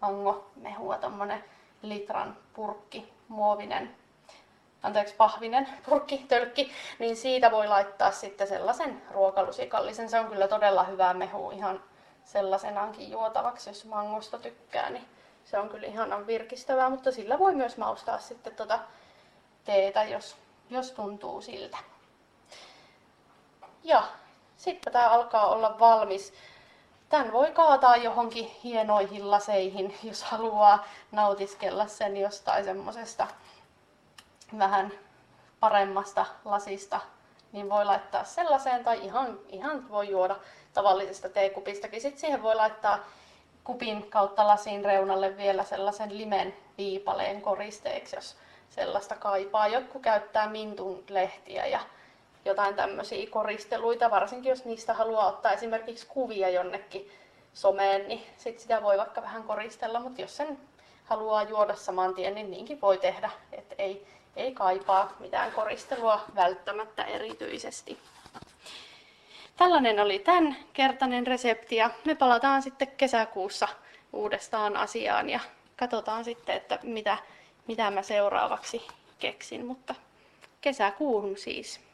mangomehua, tommonen litran purkki, muovinen. Anteeksi, pahvinen purkki, tölkki, niin siitä voi laittaa sitten sellaisen ruokalusikallisen. Se on kyllä todella hyvää mehua ihan sellaisenaankin juotavaksi, jos mangosta tykkää, niin se on kyllä ihanan virkistävää, mutta sillä voi myös maustaa sitten tuota teetä, jos, jos tuntuu siltä. Ja sitten tämä alkaa olla valmis. Tän voi kaataa johonkin hienoihin laseihin, jos haluaa nautiskella sen jostain semmosesta vähän paremmasta lasista, niin voi laittaa sellaiseen, tai ihan, ihan voi juoda tavallisesta teekupistakin. Sitten siihen voi laittaa kupin kautta lasin reunalle vielä sellaisen limen viipaleen koristeeksi, jos sellaista kaipaa. Jotkut käyttää mintun lehtiä ja jotain tämmöisiä koristeluita, varsinkin jos niistä haluaa ottaa esimerkiksi kuvia jonnekin someen, niin sit sitä voi vaikka vähän koristella, mutta jos sen haluaa juoda saman tien, niin niinkin voi tehdä, että ei Ei kaipaa mitään koristelua välttämättä erityisesti. Tällainen oli tämän kertainen resepti ja me palataan sitten kesäkuussa uudestaan asiaan ja katsotaan sitten, että mitä, mitä mä seuraavaksi keksin, mutta kesäkuuhun siis.